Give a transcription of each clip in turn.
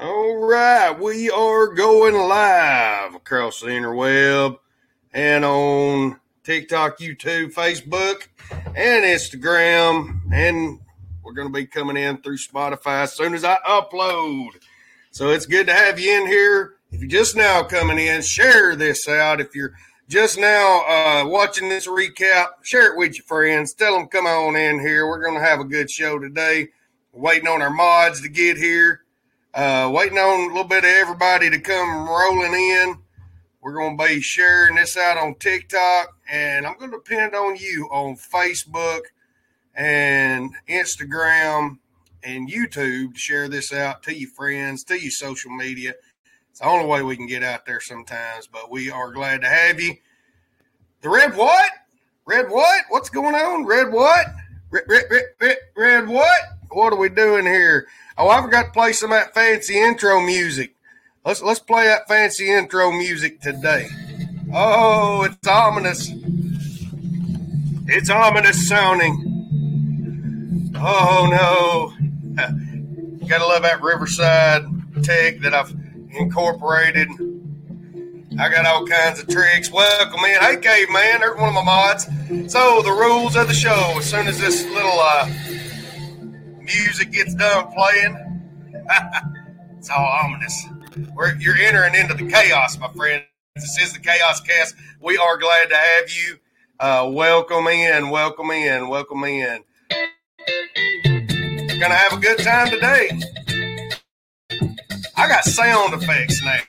All right, we are going live across the interweb and on TikTok, YouTube, Facebook, and Instagram. And we're going to be coming in through Spotify as soon as I upload. So it's good to have you in here. If you're just now coming in, share this out. If you're just now watching this recap, share it with your friends. Tell them come on in here. We're going to have a good show today. We're waiting on our mods to get here. Waiting on a little bit of everybody to come rolling in. We're going to be sharing this out on TikTok, and I'm going to pin it on you on Facebook and Instagram and YouTube to share this out to your friends, to your social media. It's the only way we can get out there sometimes, but we are glad to have you. The red what? Red what? What's going on? Red what? Red what? What are we doing here? Oh, I forgot to play some of that fancy intro music. Let's play that fancy intro music today. Oh, it's ominous. It's ominous sounding. Oh, no. Gotta love that Riverside tech that I've incorporated. I got all kinds of tricks. Welcome in. Hey, Caveman. There's one of my mods. So, the rules of the show. As soon as this little... music gets done playing. It's all ominous. You're entering into the chaos, my friend. This is the Chaos Cast. We are glad to have you. Welcome in, welcome in, welcome in. We're going to have a good time today. I got sound effects now.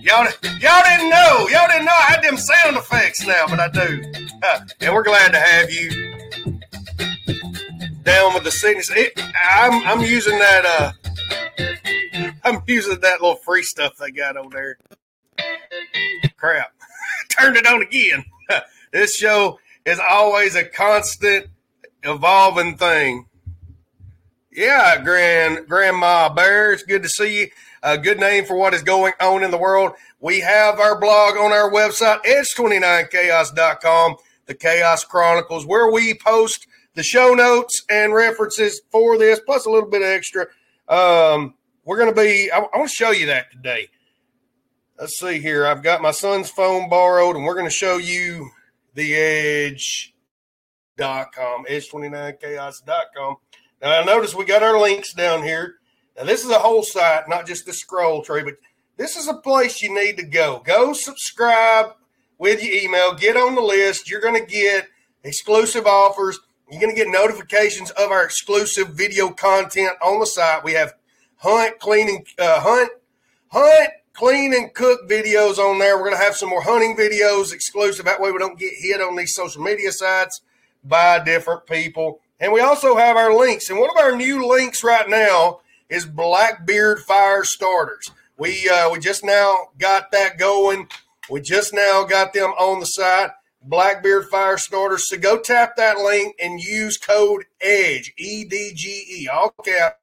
Y'all didn't know. Y'all didn't know I had them sound effects now, but I do. And we're glad to have you. Down with the sickness. I'm using that. I'm using that little free stuff they got over there. Crap! Turned it on again. This show is always a constant evolving thing. Yeah, Grandma Bear, it's good to see you. A good name for what is going on in the world. We have our blog on our website, edge29chaos.com. The Chaos Chronicles, where we post the show notes and references for this, plus a little bit of extra. We're going to be, I want to show you that today. Let's see here. I've got my son's phone borrowed, and we're going to show you the edge.com, edge29chaos.com. Now, I notice we got our links down here. Now, this is a whole site, not just the scroll tree, but this is a place you need to go. Go subscribe with your email. Get on the list. You're going to get exclusive offers. You're going to get notifications of our exclusive video content on the site. We have hunt, clean, and cook videos on there. We're going to have some more hunting videos exclusive. That way we don't get hit on these social media sites by different people. And we also have our links. And one of our new links right now is Blackbeard Fire Starters. We just now got that going. We just now got them on the site. Blackbeard Fire Starters. So go tap that link and use code EDGE, EDGE, all caps,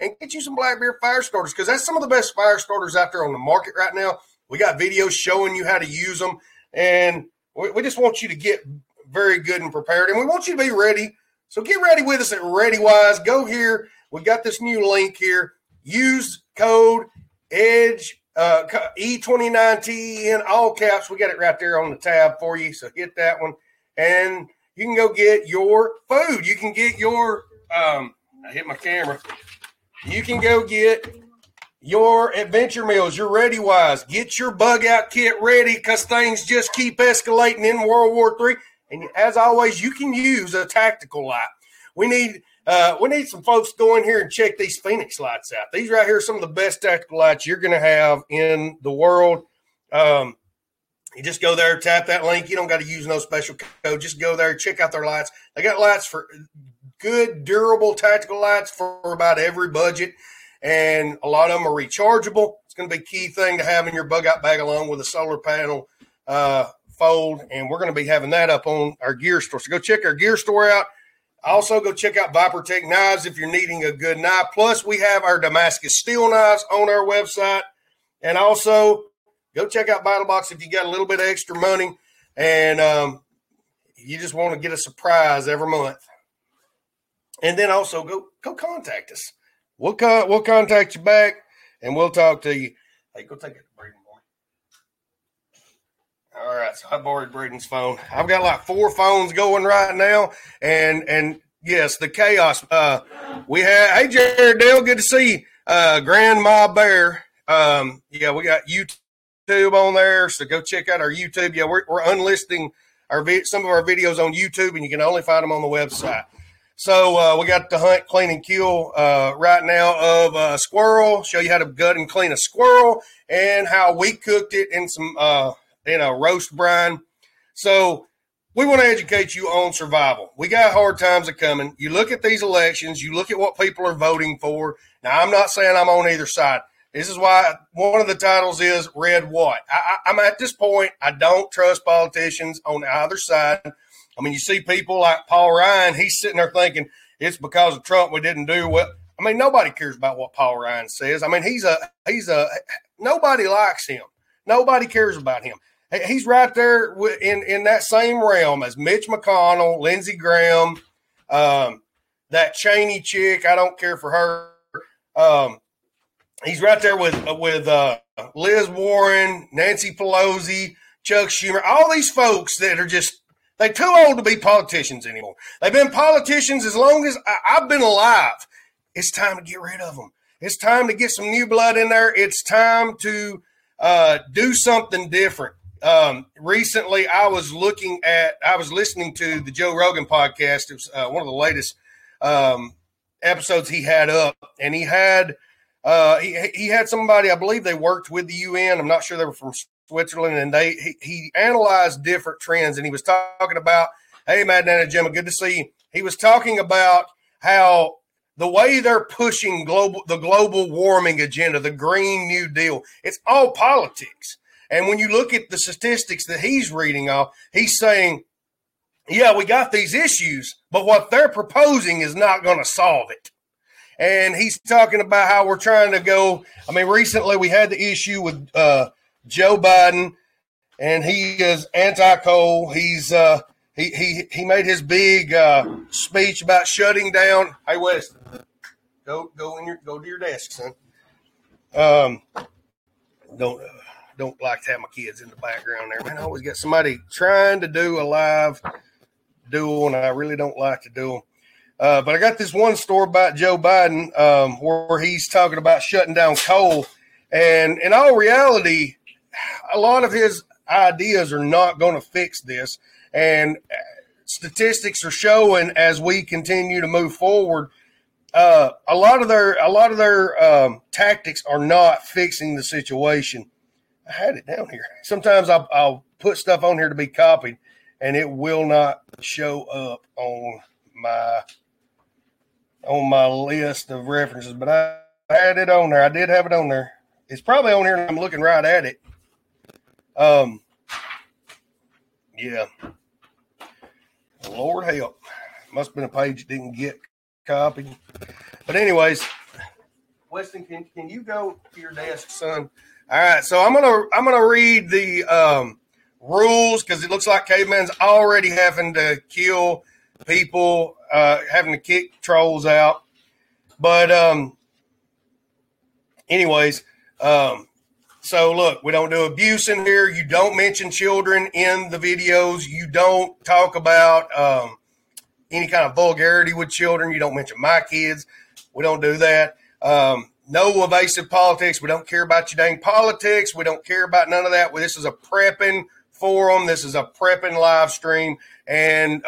and get you some Blackbeard Fire Starters because that's some of the best fire starters out there on the market right now. We got videos showing you how to use them, and we just want you to get very good and prepared, and we want you to be ready. So get ready with us at ReadyWise. Go here. We got this new link here. Use code EDGE. E29TEN, all caps. We got it right there on the tab for you, so hit that one. And you can go get your food. You can get your I hit my camera. You can go get your adventure meals, your ReadyWise. Get your bug out kit ready because things just keep escalating in World War III. And as always, you can use a tactical light. We need some folks to go in here and check these Fenix lights out. These right here are some of the best tactical lights you're going to have in the world. You just go there, tap that link. You don't got to use no special code. Just go there, check out their lights. They got lights for good, durable tactical lights for about every budget, and a lot of them are rechargeable. It's going to be a key thing to have in your bug-out bag along with a solar panel fold, and we're going to be having that up on our gear store. So go check our gear store out. Also, go check out Viper Tech knives if you're needing a good knife. Plus, we have our Damascus steel knives on our website. And also, go check out BattleBox if you got a little bit of extra money and you just want to get a surprise every month. And then also, go contact us. We'll contact you back. and we'll talk to you. Hey, go take it, Braden, boy. All right, so I borrowed Braden's phone. I've got like four phones going right now, and yes, the chaos. We have. Hey, Jared Dale, good to see you. Grandma Bear. Yeah, we got YouTube on there, so go check out our YouTube. Yeah, we're unlisting some of our videos on YouTube, and you can only find them on the website. So we got the hunt, clean, and kill right now of a squirrel. Show you how to gut and clean a squirrel, and how we cooked it in some in a roast brine. So we want to educate you on survival. We got hard times coming. You look at these elections. You look at what people are voting for. Now, I'm not saying I'm on either side. This is why one of the titles is Red What. I'm at this point, I don't trust politicians on either side. I mean, you see people like Paul Ryan, he's sitting there thinking it's because of Trump we didn't do well. I mean, nobody cares about what Paul Ryan says. I mean, he's nobody likes him. Nobody cares about him. He's right there in that same realm as Mitch McConnell, Lindsey Graham, that Cheney chick. I don't care for her. He's right there with Liz Warren, Nancy Pelosi, Chuck Schumer, all these folks that are just, they're too old to be politicians anymore. They've been politicians as long as I've been alive. It's time to get rid of them. It's time to get some new blood in there. It's time to do something different. Recently, I was listening to the Joe Rogan podcast. It was one of the latest episodes he had up, and he had – he had somebody, I believe they worked with the UN. I'm not sure they were from Switzerland. And he analyzed different trends. And he was talking about, hey, Adnan and Gemma, good to see you. He was talking about how the way they're pushing the global warming agenda, the Green New Deal, it's all politics. And when you look at the statistics that he's reading off, he's saying, yeah, we got these issues, but what they're proposing is not going to solve it. And he's talking about how we're trying to go. I mean, recently we had the issue with Joe Biden, and he is anti-coal. He's he made his big speech about shutting down. Hey, West, go to your desk, son. Don't like to have my kids in the background there, man. I always got somebody trying to do a live duel, and I really don't like to do them. But I got this one story about Joe Biden where he's talking about shutting down coal. And in all reality, a lot of his ideas are not going to fix this. And statistics are showing as we continue to move forward, a lot of their tactics are not fixing the situation. I had it down here. Sometimes I'll put stuff on here to be copied, and it will not show up on my list of references, but I had it on there. I did have it on there. It's probably on here, and I'm looking right at it. Yeah. Lord help. Must have been a page that didn't get copied. But anyways, Weston, can you go to your desk, son? All right. So I'm gonna read the rules because it looks like caveman's already having to kill people, having to kick trolls out. But so look, we don't do abuse in here. You don't mention children in the videos. You don't talk about any kind of vulgarity with children. You don't mention my kids. We don't do that. No evasive politics. We don't care about your dang politics. We don't care about none of that. Well, this is a prepping forum. This is a prepping live stream. And,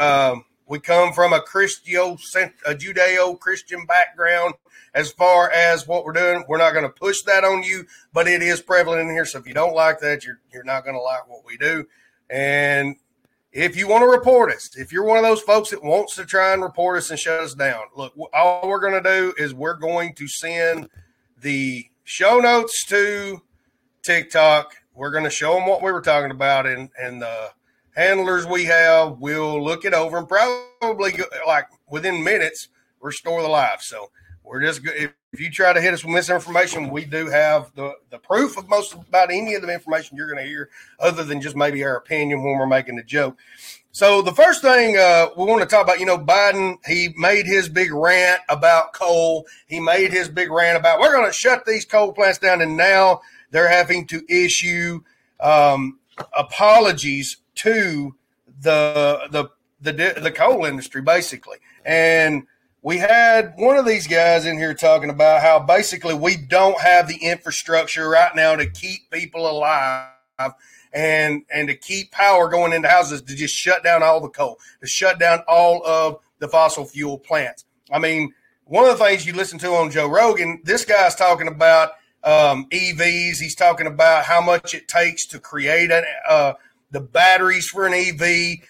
we come from a Judeo-Christian background as far as what we're doing. We're not going to push that on you, but it is prevalent in here. So if you don't like that, you're not going to like what we do. And if you want to report us, if you're one of those folks that wants to try and report us and shut us down, look, all we're going to do is we're going to send the show notes to TikTok. We're going to show them what we were talking about and the handlers we have will look it over and probably, like, within minutes, restore the live. So we're just good. If you try to hit us with misinformation, we do have the proof of most about any of the information you're going to hear, other than just maybe our opinion when we're making a joke. So the first thing we want to talk about, you know, Biden, he made his big rant about coal. He made his big rant about we're going to shut these coal plants down. And now they're having to issue apologies to the coal industry, basically. And we had one of these guys in here talking about how basically we don't have the infrastructure right now to keep people alive and to keep power going into houses, to just shut down all the coal, to shut down all of the fossil fuel plants. I mean, one of the things you listen to on Joe Rogan, this guy's talking about EVs. He's talking about how much it takes to create the batteries for an EV,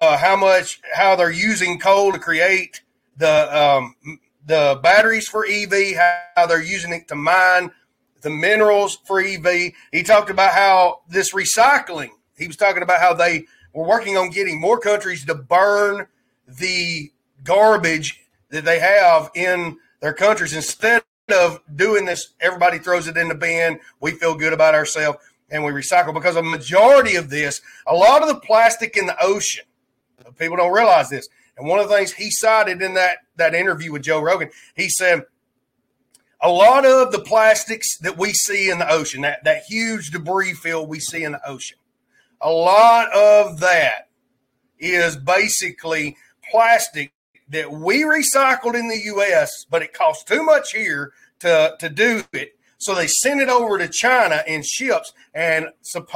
how they're using coal to create the batteries for EV, how they're using it to mine the minerals for EV. He talked about how this recycling, he was talking about how they were working on getting more countries to burn the garbage that they have in their countries. Instead of doing this, everybody throws it in the bin. We feel good about ourselves and we recycle, because a majority of this, a lot of the plastic in the ocean, people don't realize this. And one of the things he cited in that interview with Joe Rogan, he said, a lot of the plastics that we see in the ocean, that huge debris field we see in the ocean, a lot of that is basically plastic that we recycled in the U.S., but it costs too much here to do it. So they send it over to China in ships, and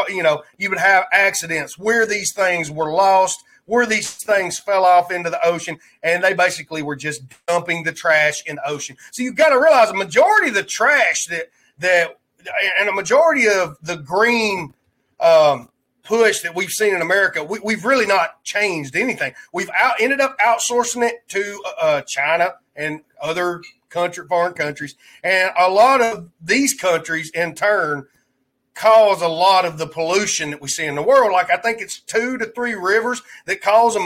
you know, you would have accidents where these things were lost, where these things fell off into the ocean, and they basically were just dumping the trash in the ocean. So you've got to realize a majority of the trash that and a majority of the green push that we've seen in America, we've really not changed anything. We've ended up outsourcing it to China and other foreign countries. And a lot of these countries, in turn, cause a lot of the pollution that we see in the world. Like, I think it's 2 to 3 rivers that cause a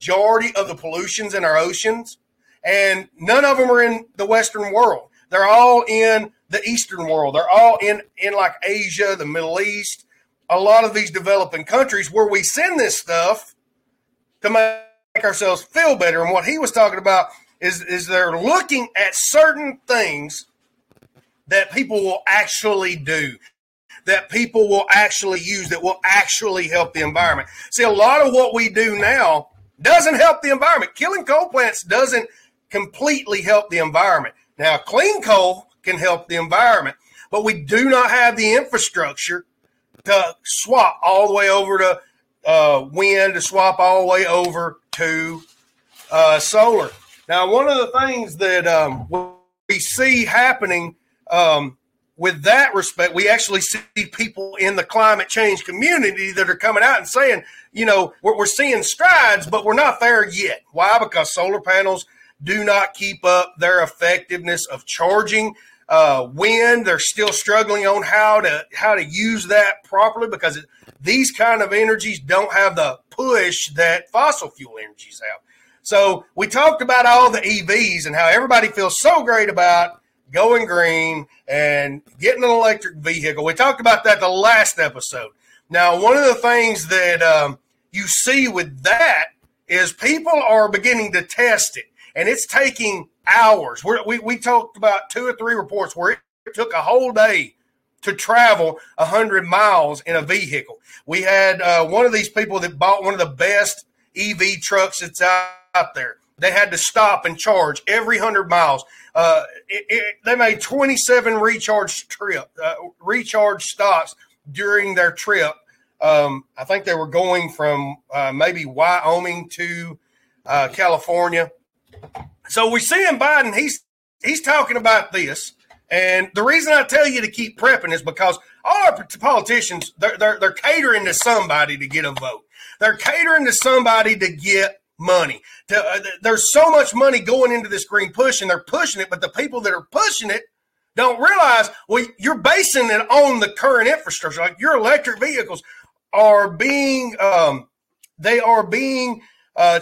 majority of the pollutions in our oceans. And none of them are in the Western world. They're all in the Eastern world. They're all in like Asia, the Middle East, a lot of these developing countries where we send this stuff to make ourselves feel better. And what he was talking about is they're looking at certain things that people will actually do, that people will actually use, that will actually help the environment. See, a lot of what we do now doesn't help the environment. Killing coal plants doesn't completely help the environment. Now, clean coal can help the environment, but we do not have the infrastructure to swap all the way over to wind, to swap all the way over to solar. Now, one of the things that we see happening with that respect, we actually see people in the climate change community that are coming out and saying, you know, we're seeing strides, but we're not there yet. Why? Because solar panels do not keep up their effectiveness of charging. Wind, they're still struggling on how to use that properly, because these kind of energies don't have the push that fossil fuel energies have. So we talked about all the EVs and how everybody feels so great about going green and getting an electric vehicle. We talked about that the last episode. Now, one of the things that you see with that is people are beginning to test it, and it's taking hours. We talked about 2 or 3 reports where it took a whole day to travel 100 miles in a vehicle. We had one of these people that bought one of the best EV trucks that's out there. They had to stop and charge every 100 miles. They made 27 recharge stops during their trip. I think they were going from maybe Wyoming to California. So we're seeing Biden, he's talking about this. And the reason I tell you to keep prepping is because all our politicians, they're catering to somebody to get a vote. They're catering to somebody to get money. There's so much money going into this green push, and they're pushing it, but the people that are pushing it don't realize, well, you're basing it on the current infrastructure. Like, your electric vehicles are being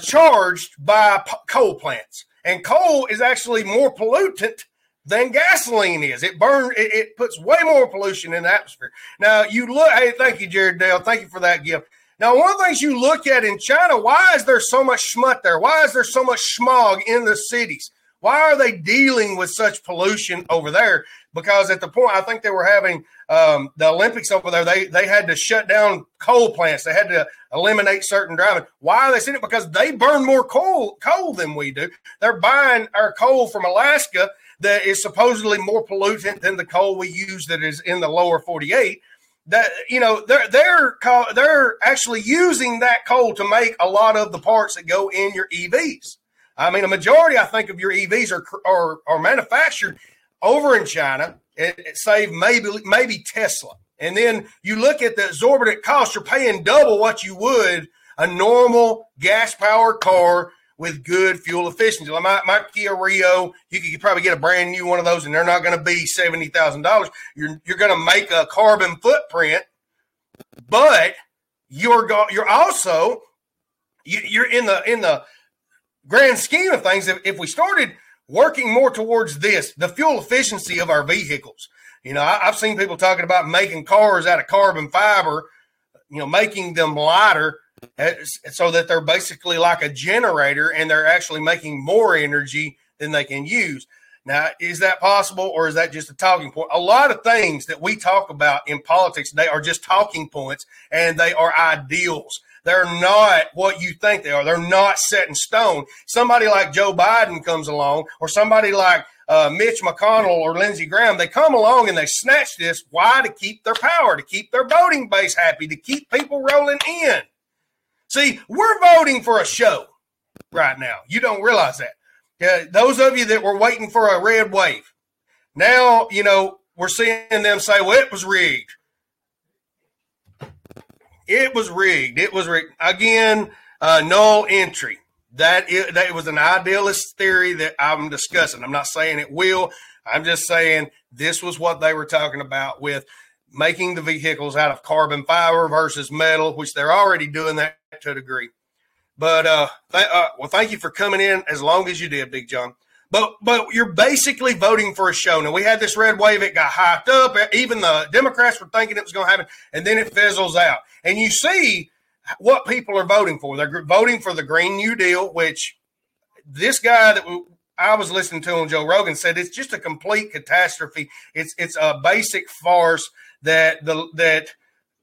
charged by coal plants, and coal is actually more pollutant than gasoline is. It burns. It puts way more pollution in the atmosphere. Now you look. Hey, thank you, Jared Dale. Thank you for that gift. Now, one of the things you look at in China, why is there so much smut there? Why is there so much smog in the cities? Why are they dealing with such pollution over there? Because at the point, I think they were having the Olympics over there. They had to shut down coal plants. They had to eliminate certain driving. Why are they sitting? Because they burn more coal than we do. They're buying our coal from Alaska that is supposedly more pollutant than the coal we use that is in the lower 48. That, you know, they're actually using that coal to make a lot of the parts that go in your EVs. I mean, a majority, I think, of your EVs are manufactured over in China, save maybe Tesla. And then you look at the exorbitant cost. You're paying double what you would a normal gas-powered car with good fuel efficiency. Like my Kia Rio, you could probably get a brand new one of those, and they're not going to be $70,000. You're going to make a carbon footprint, but you're also you're in the grand scheme of things. If we started working more towards this, the fuel efficiency of our vehicles, you know, I've seen people talking about making cars out of carbon fiber, you know, making them lighter so that they're basically like a generator and they're actually making more energy than they can use. Now, is that possible, or is that just a talking point? A lot of things that we talk about in politics, they are just talking points, and they are ideals. They're not what you think they are. They're not set in stone. Somebody like Joe Biden comes along, or somebody like Mitch McConnell or Lindsey Graham, they come along and they snatch this. Why? To keep their power, to keep their voting base happy, to keep people rolling in. See, we're voting for a show right now. You don't realize that. Those of you that were waiting for a red wave, now, you know, we're seeing them say, well, it was rigged. It was rigged. Again, null entry. That was an idealist theory that I'm discussing. I'm not saying it will. I'm just saying this was what they were talking about with making the vehicles out of carbon fiber versus metal, which they're already doing that to a degree. But, well, thank you for coming in as long as you did, Big John. But you're basically voting for a show. Now, we had this red wave. It got hyped up. Even the Democrats were thinking it was going to happen, and then it fizzles out. And you see what people are voting for. They're voting for the Green New Deal, which this guy that I was listening to on Joe Rogan said it's just a complete catastrophe. It's a basic farce that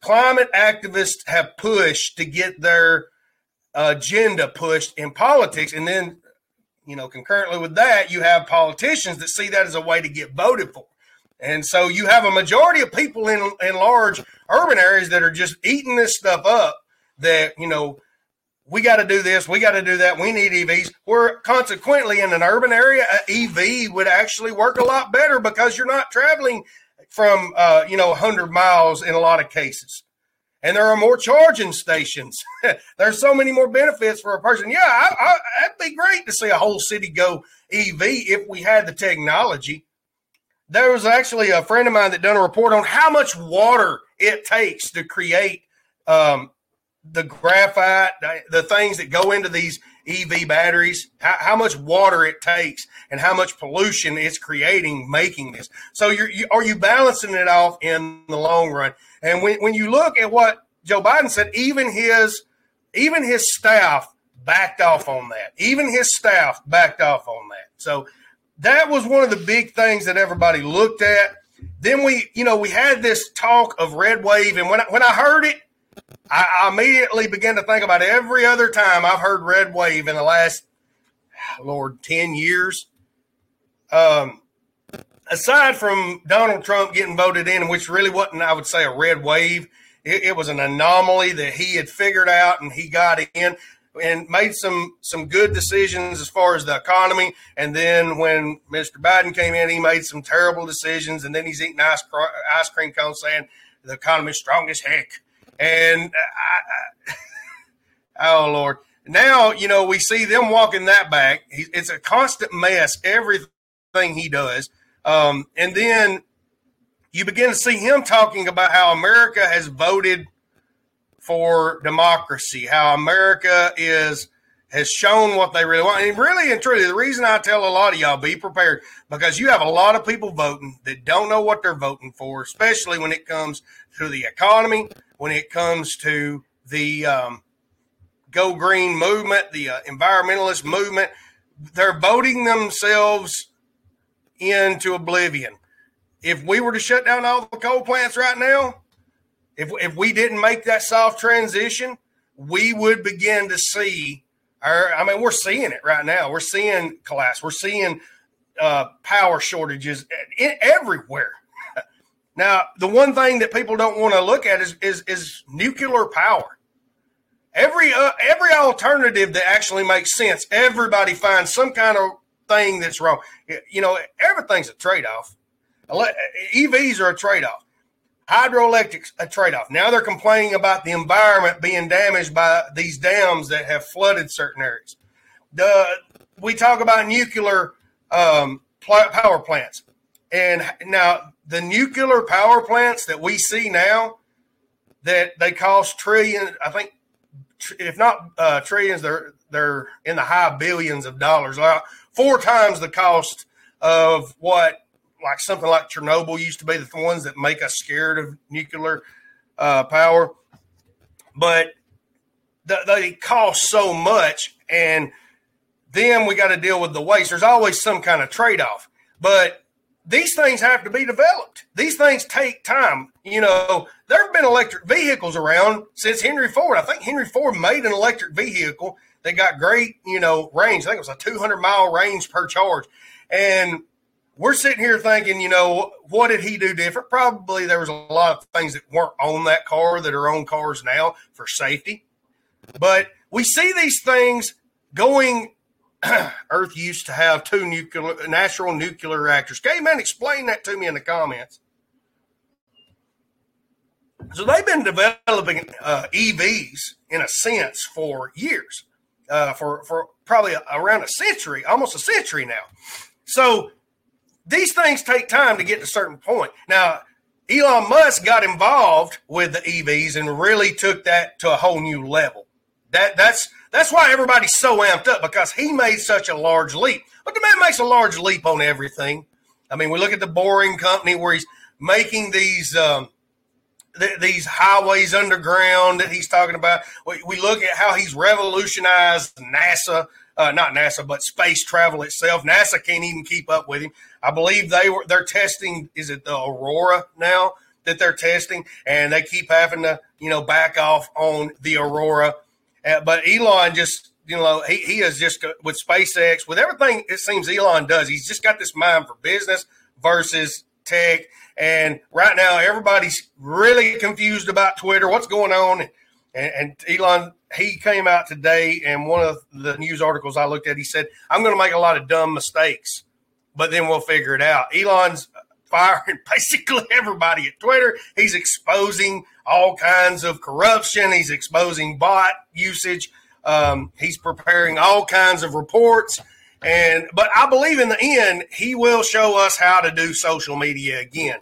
climate activists have pushed to get their agenda pushed in politics, and then, you know, concurrently with that, you have politicians that see that as a way to get voted for. And so you have a majority of people in large urban areas that are just eating this stuff up, that, you know, we got to do this, we got to do that, we need EVs. Where consequently in an urban area, an EV would actually work a lot better because you're not traveling from, 100 miles in a lot of cases. And there are more charging stations. There's so many more benefits for a person. Yeah, that'd be great to see a whole city go EV if we had the technology. There was actually a friend of mine that done a report on how much water it takes to create the graphite, the things that go into these EV batteries, how much water it takes and how much pollution it's creating making this. So are you balancing it off in the long run? And when you look at what Joe Biden said, even his staff backed off on that. So that was one of the big things that everybody looked at. Then we had this talk of red wave, and when I heard it, I immediately began to think about every other time I've heard red wave in the last, 10 years. Aside from Donald Trump getting voted in, which really wasn't, I would say, a red wave. It was an anomaly that he had figured out, and he got in and made some good decisions as far as the economy. And then when Mr. Biden came in, he made some terrible decisions. And then he's eating ice cream cones saying the economy's strong as heck. And oh Lord, now, you know, we see them walking that back. It's a constant mess, everything he does. And then you begin to see him talking about how America has voted for democracy, how America is has shown what they really want. And really and truly, the reason I tell a lot of y'all, be prepared, because you have a lot of people voting that don't know what they're voting for, especially when it comes to the economy, when it comes to the Go Green movement, the environmentalist movement. They're voting themselves into oblivion. If we were to shut down all the coal plants right now, if we didn't make that soft transition, we would begin to see our, I mean, we're seeing it right now. We're seeing collapse. We're seeing power shortages everywhere. Now, the one thing that people don't want to look at is nuclear power. Every alternative that actually makes sense, everybody finds some kind of thing that's wrong. You know, everything's a trade-off. EVs are a trade-off. Hydroelectrics, a trade-off. Now they're complaining about the environment being damaged by these dams that have flooded certain areas. We talk about nuclear power plants. And now the nuclear power plants that we see now, that they cost trillions, I think, if not trillions, they're in the high billions of dollars, like 4 times the cost of what, like something like Chernobyl used to be, the ones that make us scared of nuclear power. But they cost so much, and then we got to deal with the waste. There's always some kind of trade-off, but these things have to be developed. These things take time. You know, there have been electric vehicles around since Henry Ford. I think Henry Ford made an electric vehicle that got great, you know, range. I think it was a 200-mile range per charge. And we're sitting here thinking, you know, what did he do different? Probably there was a lot of things that weren't on that car that are on cars now for safety. But we see these things going. Earth used to have 2 natural nuclear reactors. Hey, man, explain that to me in the comments. So they've been developing EVs in a sense for years, for probably around a century, almost a century now. So these things take time to get to a certain point. Now, Elon Musk got involved with the EVs and really took that to a whole new level. That's why everybody's so amped up, because he made such a large leap. But the man makes a large leap on everything. I mean, we look at the Boring Company where he's making these highways underground that he's talking about. We look at how he's revolutionized NASA, not NASA, but space travel itself. NASA can't even keep up with him. I believe they're testing. Is it the Aurora now that they're testing? And they keep having to, you know, back off on the Aurora. But Elon just, you know, he is just with SpaceX, with everything it seems Elon does, he's just got this mind for business versus tech. And right now, everybody's really confused about Twitter, what's going on. And Elon, he came out today, and one of the news articles I looked at, he said, I'm going to make a lot of dumb mistakes, but then we'll figure it out. Elon's firing basically everybody at Twitter. He's exposing all kinds of corruption. He's exposing bot usage. He's preparing all kinds of reports. But I believe in the end, he will show us how to do social media again.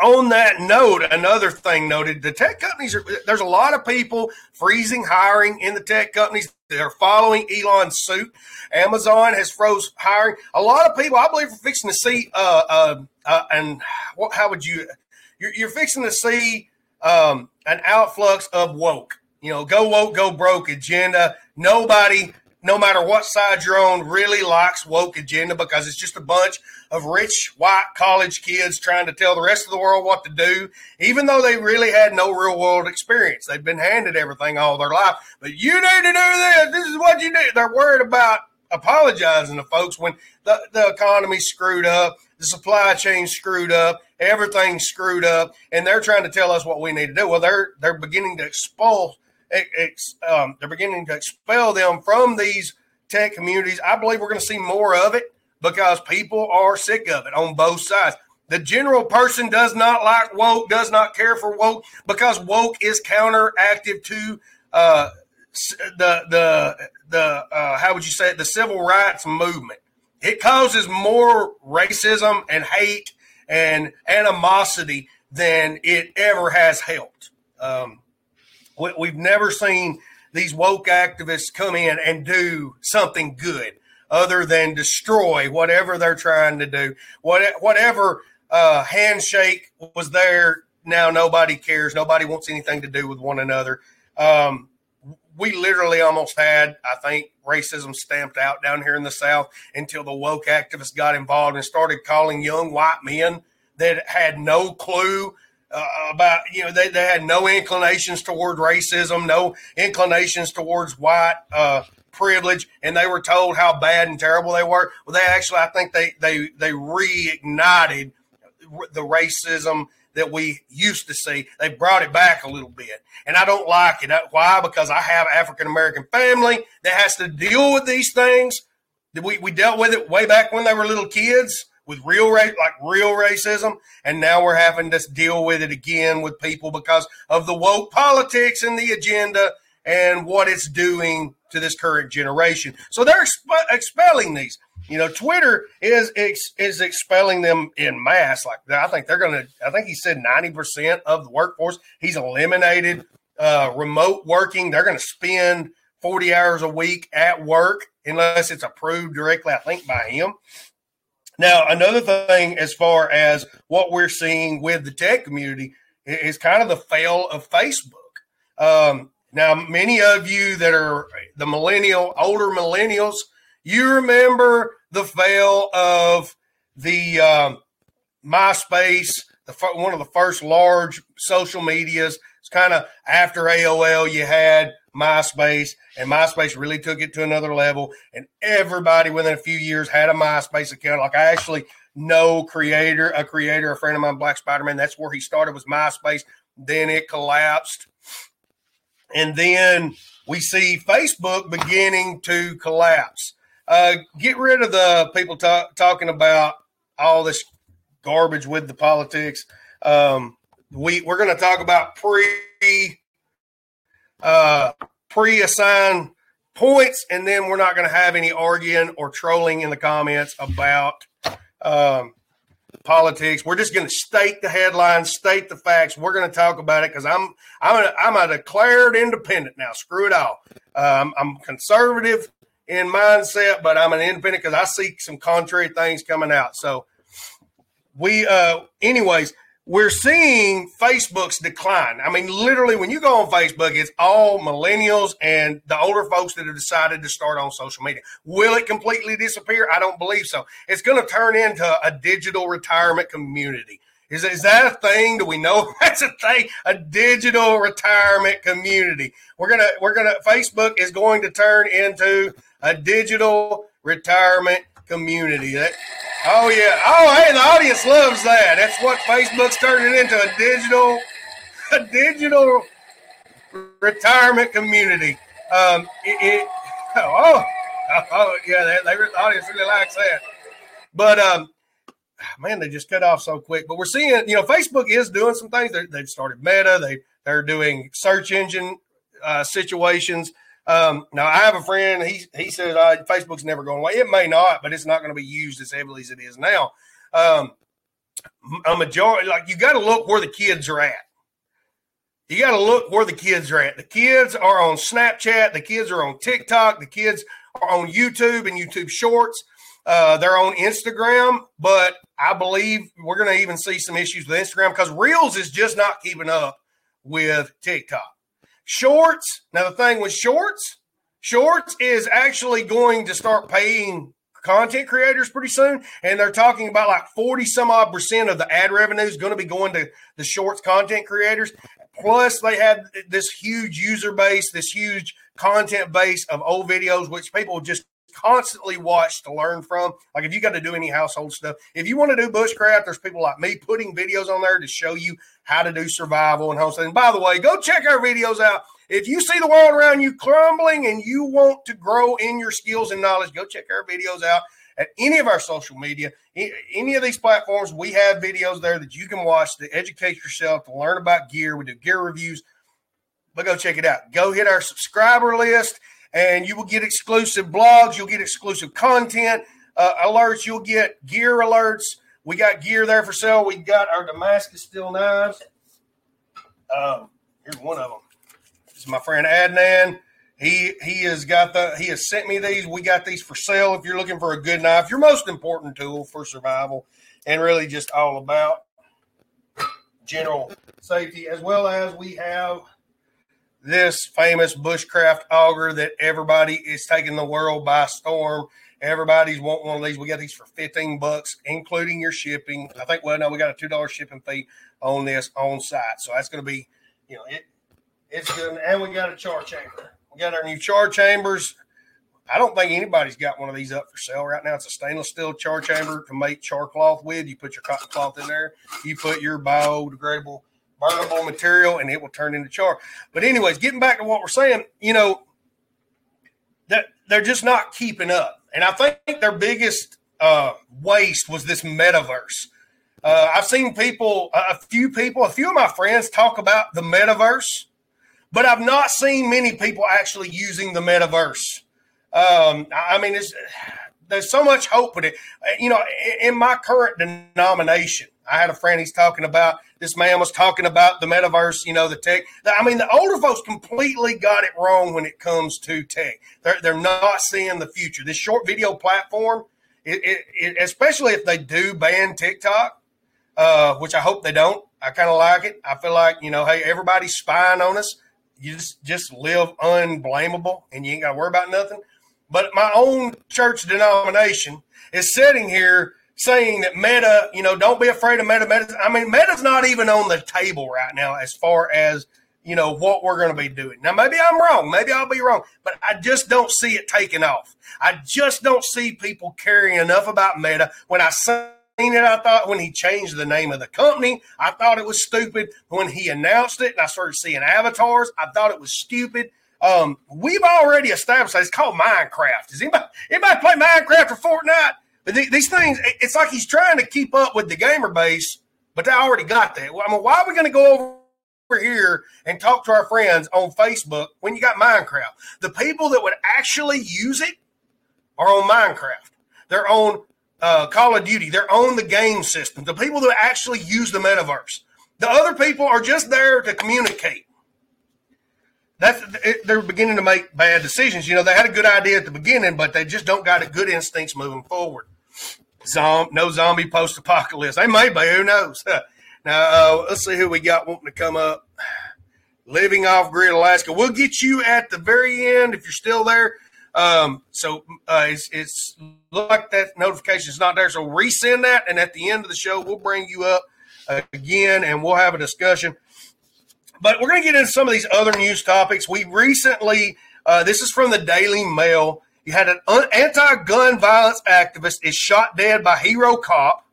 On that note, another thing noted, the tech companies, there's a lot of people freezing hiring in the tech companies. They're following Elon's suit. Amazon has froze hiring. A lot of people, I believe, are fixing to see, you're fixing to see an outflux of woke. You know, go woke, go broke agenda. Nobody, no matter what side you're on, really likes woke agenda, because it's just a bunch of rich white college kids trying to tell the rest of the world what to do, even though they really had no real world experience. They've been handed everything all their life. But you need to do this. This is what you do. They're worried about apologizing to folks when the economy's screwed up, the supply chain's screwed up, everything's screwed up, and they're trying to tell us what we need to do. Well, they're beginning to expel. They're beginning to expel them from these tech communities. I believe we're going to see more of it because people are sick of it on both sides. The general person does not like woke, does not care for woke, because woke is counteractive to the civil rights movement. It causes more racism and hate and animosity than it ever has helped. We've never seen these woke activists come in and do something good other than destroy whatever they're trying to do. Whatever handshake was there, now nobody cares. Nobody wants anything to do with one another. We literally almost had, I think, racism stamped out down here in the South until the woke activists got involved and started calling young white men that had no clue about, they had no inclinations toward racism, no inclinations towards white privilege, and they were told how bad and terrible they were. Well, they actually, I think they reignited the racism that we used to see. They brought it back a little bit. And I don't like it. Why? Because I have African-American family that has to deal with these things. We dealt with it way back when they were little kids with real racism. And now we're having to deal with it again with people because of the woke politics and the agenda and what it's doing to this current generation. So they're expelling these. Twitter is expelling them in mass. Like I think they're going to, I think he said 90% of the workforce. He's eliminated remote working. They're going to spend 40 hours a week at work unless it's approved directly, I think, by him. Now, another thing as far as what we're seeing with the tech community is kind of the fail of Facebook. Now, many of you that are the older millennials, you remember the fail of the MySpace, one of the first large social medias. It's kind of after AOL, you had MySpace, and MySpace really took it to another level. And everybody within a few years had a MySpace account. Like I actually know a friend of mine, Black Spider-Man, that's where he started was MySpace. Then it collapsed. And then we see Facebook beginning to collapse. Get rid of the people talking about all this garbage with the politics. We're going to talk about pre-assigned points, and then we're not going to have any arguing or trolling in the comments about politics. We're just going to state the headlines, state the facts. We're going to talk about it because I'm a declared independent now. Screw it all. I'm conservative in mindset, but I'm an independent because I see some contrary things coming out. So we're seeing Facebook's decline. I mean, literally when you go on Facebook, it's all millennials and the older folks that have decided to start on social media. Will it completely disappear? I don't believe so. It's going to turn into a digital retirement community. Is that a thing? Do we know that's a thing? A digital retirement community. Facebook is going to turn into a digital retirement community. Oh, yeah. Oh, hey, the audience loves that. That's what Facebook's turning into, a digital retirement community. Yeah, the audience really likes that. But, man, they just cut off so quick. But we're seeing, Facebook is doing some things. They've started Meta. They're doing search engine situations. Now, I have a friend. He says Facebook's never going away. It may not, but it's not going to be used as heavily as it is now. A majority, you got to look where the kids are at. You got to look where the kids are at. The kids are on Snapchat. The kids are on TikTok. The kids are on YouTube and YouTube Shorts. They're on Instagram, but I believe we're going to even see some issues with Instagram because Reels is just not keeping up with TikTok. Shorts, now the thing with Shorts is actually going to start paying content creators pretty soon, and they're talking about 40-some-odd% of the ad revenue is going to be going to the Shorts content creators. Plus, they have this huge user base, this huge content base of old videos, which people just constantly watch to learn from. If you got to do any household stuff, if you want to do bushcraft, there's people like me putting videos on there to show you how to do survival and homesteading. By the way, go check our videos out. If you see the world around you crumbling and you want to grow in your skills and knowledge, go check our videos out at any of our social media, any of these platforms. We have videos there that you can watch to educate yourself, to learn about gear. We do gear reviews, but go check it out. Go hit our subscriber list and you will get exclusive blogs. You'll get exclusive content alerts. You'll get gear alerts. We got gear there for sale. We got our Damascus steel knives. Here's one of them. This is my friend Adnan. He has sent me these. We got these for sale. If you're looking for a good knife, your most important tool for survival, and really just all about general safety, as well as we have this famous bushcraft auger that everybody is taking the world by storm. Everybody's wanting one of these. We got these for $15, including your shipping. I think, well, no, we got a $2 shipping fee on this on site. So that's going to be, you know, it's good. And we got a char chamber. We got our new char chambers. I don't think anybody's got one of these up for sale right now. It's a stainless steel char chamber to make char cloth with. You put your cotton cloth in there. You put your biodegradable, burnable material, and it will turn into char. But anyways, getting back to what we're saying, you know, that they're just not keeping up. And I think their biggest waste was this metaverse. I've seen a few of my friends talk about the metaverse, but I've not seen many people actually using the metaverse. I mean, there's so much hope in it. You know, in my current denomination, I had a friend this man was talking about the metaverse, you know, the tech. I mean, the older folks completely got it wrong when it comes to tech. They're not seeing the future. This short video platform, it especially if they do ban TikTok, which I hope they don't. I kind of like it. I feel like, you know, hey, everybody's spying on us. You just live unblameable and you ain't got to worry about nothing. But my own church denomination is sitting here saying that Meta, you know, don't be afraid of Meta. I mean, Meta's not even on the table right now as far as, you know, what we're going to be doing. Now, maybe I'm wrong. Maybe I'll be wrong. But I just don't see it taking off. I just don't see people caring enough about Meta. When I seen it, I thought when he changed the name of the company, I thought it was stupid. When he announced it and I started seeing avatars, I thought it was stupid. We've already established that it's called Minecraft. Does anybody play Minecraft or Fortnite? But these things, it's like he's trying to keep up with the gamer base, but they already got that. I mean, why are we going to go over here and talk to our friends on Facebook when you got Minecraft? The people that would actually use it are on Minecraft. They're on Call of Duty. They're on the game system. The people that actually use the metaverse. The other people are just there to communicate. They're beginning to make bad decisions. You know, they had a good idea at the beginning, but they just don't got a good instincts moving forward. No zombie post-apocalypse. They may be. Who knows? Now, let's see who we got wanting to come up. Living off grid Alaska. We'll get you at the very end if you're still there. It's look like that notification is not there. So resend that, and at the end of the show, we'll bring you up again, and we'll have a discussion. But we're going to get into some of these other news topics. We recently, this is from the Daily Mail. You had an anti-gun violence activist is shot dead by hero cop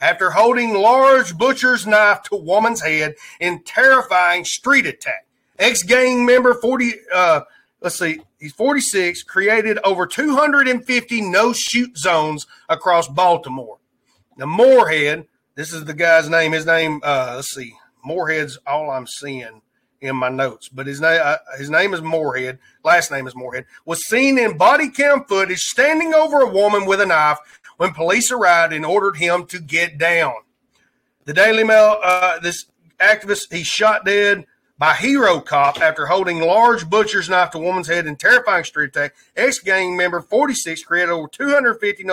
after holding large butcher's knife to woman's head in terrifying street attack. Ex-gang member 46, created over 250 no-shoot zones across Baltimore. Now, Moorhead, this is the guy's name. His name, Moorhead's all I'm seeing in my notes, but his name is Moorhead. Last name is Moorhead. Was seen in body cam footage standing over a woman with a knife when police arrived and ordered him to get down. The Daily Mail, this activist, he's shot dead by hero cop after holding large butcher's knife to woman's head in terrifying street attack. Ex-gang member 46 created over 250.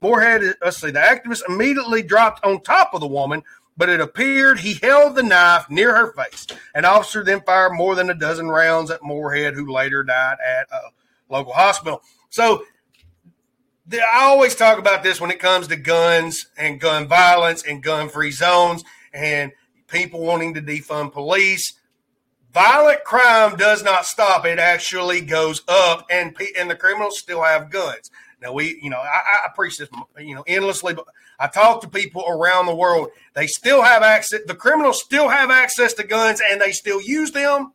Moorhead. The activist immediately dropped on top of the woman, but it appeared he held the knife near her face. An officer then fired more than a dozen rounds at Moorhead, who later died at a local hospital. So I always talk about this when it comes to guns and gun violence and gun-free zones and people wanting to defund police. Violent crime does not stop. It actually goes up, and the criminals still have guns. Now, I preach this, endlessly, but I talk to people around the world. They still have access. The criminals still have access to guns, and they still use them.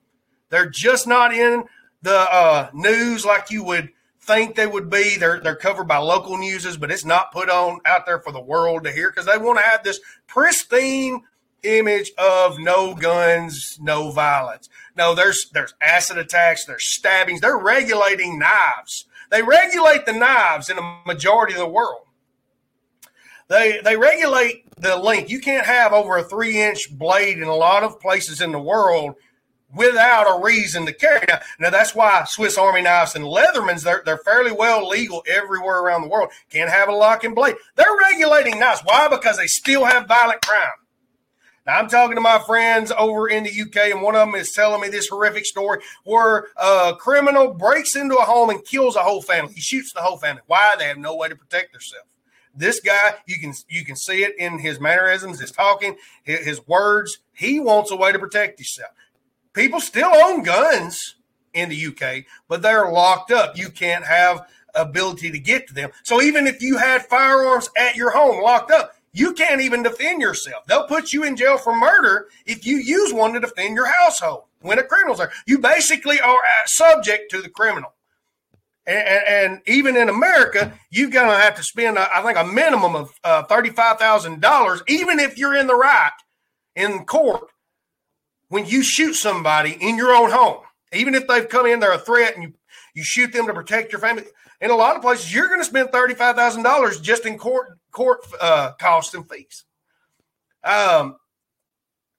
They're just not in the news like you would think they would be. They're covered by local newses, but it's not put on out there for the world to hear because they want to have this pristine image of no guns, no violence. No, there's acid attacks, there's stabbings. They're regulating knives. They regulate the knives in a majority of the world. They regulate the length. You can't have over a 3-inch blade in a lot of places in the world without a reason to carry. Now that's why Swiss Army knives and Leathermans, they're fairly well legal everywhere around the world. Can't have a lock and blade. They're regulating knives. Why? Because they still have violent crime. Now, I'm talking to my friends over in the UK, and one of them is telling me this horrific story where a criminal breaks into a home and kills a whole family. He shoots the whole family. Why? They have no way to protect themselves. This guy, you can see it in his mannerisms, his talking, his words. He wants a way to protect himself. People still own guns in the UK, but they're locked up. You can't have ability to get to them. So even if you had firearms at your home locked up, you can't even defend yourself. They'll put you in jail for murder if you use one to defend your household. When a criminal's there, you basically are subject to the criminal. And even in America, you're going to have to spend, I think, a minimum of $35,000, even if you're in the right in court, when you shoot somebody in your own home. Even if they've come in, they're a threat, and you shoot them to protect your family. In a lot of places, you're going to spend $35,000 just in court costs and fees.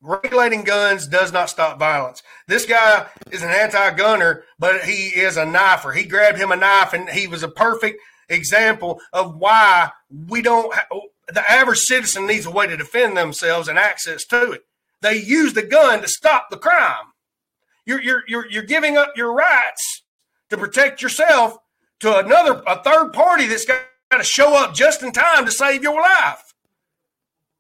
Regulating guns does not stop violence. This guy is an anti-gunner, but he is a knifer. He grabbed him a knife, and he was a perfect example of why we don't. The average citizen needs a way to defend themselves and access to it. They use the gun to stop the crime. You're giving up your rights to protect yourself to a third party that's got to show up just in time to save your life.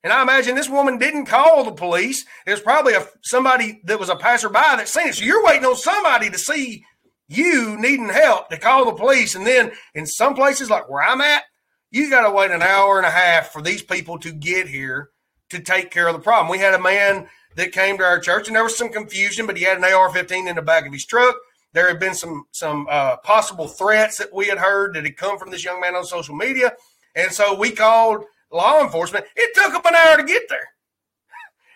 And I imagine this woman didn't call the police. It was probably somebody that was a passerby that seen it. So you're waiting on somebody to see you needing help to call the police. And then in some places like where I'm at, you got to wait an hour and a half for these people to get here to take care of the problem. We had a man that came to our church, and there was some confusion, but he had an AR-15 in the back of his truck. There had been some possible threats that we had heard that had come from this young man on social media. And so we called law enforcement. It took them an hour to get there.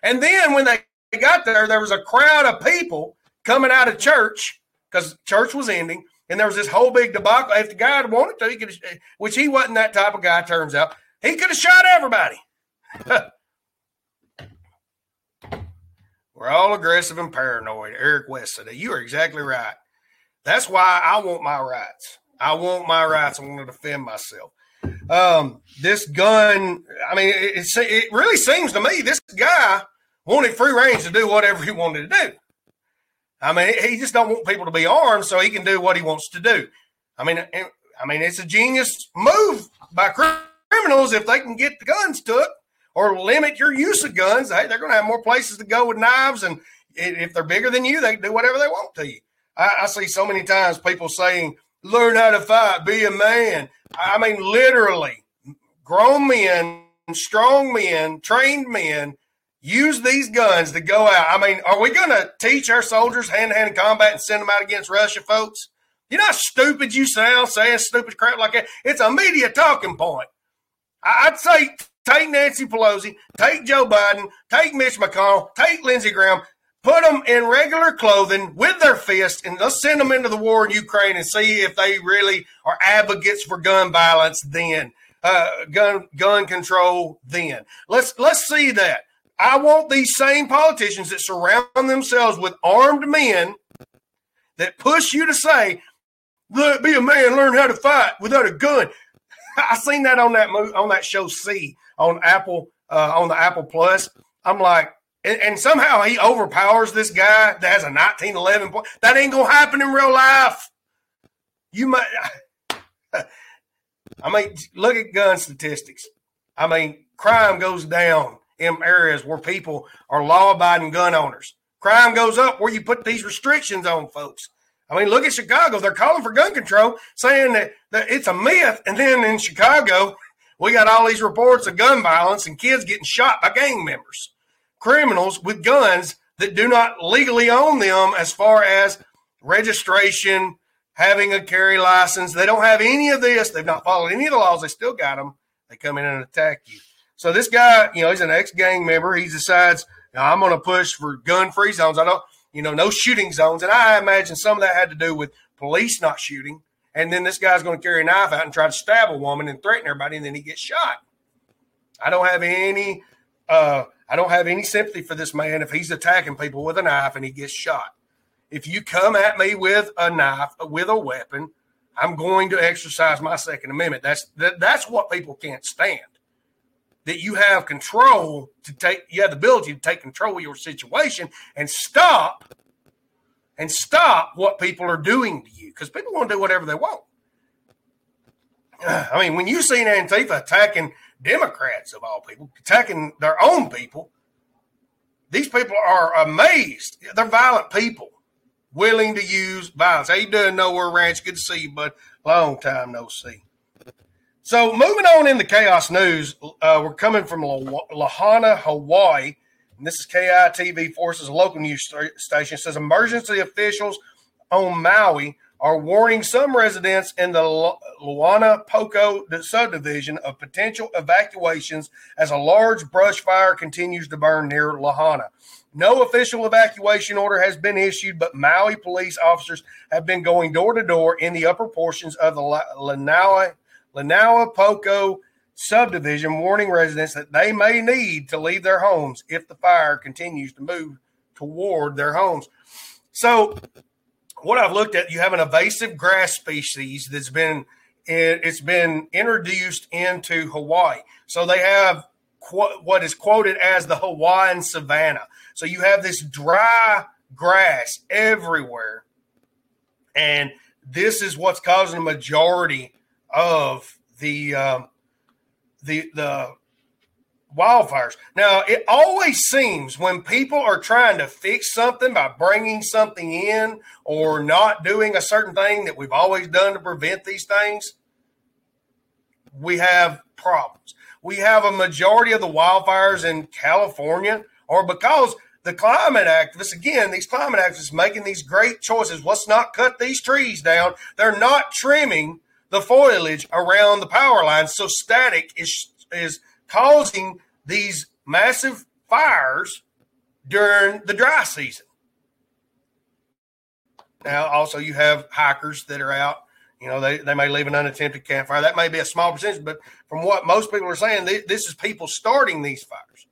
And then when they got there, there was a crowd of people coming out of church because church was ending. And there was this whole big debacle. If the guy had wanted to, he could have, which he wasn't that type of guy, turns out, he could have shot everybody. We're all aggressive and paranoid. Eric West said, you are exactly right. That's why I want my rights. I want to defend myself. This gun, I mean, it really seems to me this guy wanted free range to do whatever he wanted to do. I mean, he just don't want people to be armed so he can do what he wants to do. I mean, it's a genius move by criminals if they can get the guns took or limit your use of guns. Hey, they're going to have more places to go with knives, and if they're bigger than you, they can do whatever they want to you. I see so many times people saying, learn how to fight, be a man. I mean, literally, grown men, strong men, trained men use these guns to go out. I mean, are we going to teach our soldiers hand-to-hand combat and send them out against Russia, folks? You know how stupid you sound saying stupid crap like that? It's a media talking point. I'd say take Nancy Pelosi, take Joe Biden, take Mitch McConnell, take Lindsey Graham, put them in regular clothing with their fists, and let's send them into the war in Ukraine and see if they really are advocates for gun violence then, gun control then. Let's see that. I want these same politicians that surround themselves with armed men that push you to say, be a man, learn how to fight without a gun. I seen that on that show C on Apple, on the Apple Plus. I'm like, and somehow he overpowers this guy that has a 1911 point. That ain't going to happen in real life. You might. I mean, look at gun statistics. I mean, crime goes down in areas where people are law-abiding gun owners. Crime goes up where you put these restrictions on folks. I mean, look at Chicago. They're calling for gun control, saying that it's a myth. And then in Chicago, we got all these reports of gun violence and kids getting shot by gang members. Criminals with guns that do not legally own them as far as registration, having a carry license. They don't have any of this. They've not followed any of the laws. They still got them. They come in and attack you. So this guy, you know, he's an ex-gang member. He decides, I'm going to push for gun-free zones. No shooting zones. And I imagine some of that had to do with police not shooting. And then this guy's going to carry a knife out and try to stab a woman and threaten everybody, and then he gets shot. I don't have any sympathy for this man if he's attacking people with a knife and he gets shot. If you come at me with a knife, with a weapon, I'm going to exercise my Second Amendment. That's what people can't stand. That you have control to take, you have the ability to take control of your situation and stop what people are doing to you, because people want to do whatever they want. I mean, when you see Antifa attacking Democrats of all people, attacking their own people, these people are amazed. They're violent people, willing to use violence. How you doing, Nowhere Ranch? Good to see you, bud. Long time no see. So moving on in the chaos news, we're coming from Lahaina, Hawaii. And this is KITV Forces, a local news station. It says emergency officials on Maui are warning some residents in the Luana Poco subdivision of potential evacuations as a large brush fire continues to burn near Lahaina. No official evacuation order has been issued, but Maui police officers have been going door to door in the upper portions of the Luana Poco subdivision, warning residents that they may need to leave their homes if the fire continues to move toward their homes. So what I've looked at, you have an invasive grass species that's been, it's been introduced into Hawaii. So they have what is quoted as the Hawaiian savanna. So you have this dry grass everywhere. And this is what's causing the majority of the wildfires. Now, it always seems when people are trying to fix something by bringing something in or not doing a certain thing that we've always done to prevent these things, we have problems. We have a majority of the wildfires in California, or because the climate activists, again, these climate activists making these great choices, let's not cut these trees down. They're not trimming the foliage around the power lines, so static is causing these massive fires during the dry season. Now, also, you have hikers that are out. You know, they may leave an unattempted campfire. That may be a small percentage, but from what most people are saying, this is people starting these fires.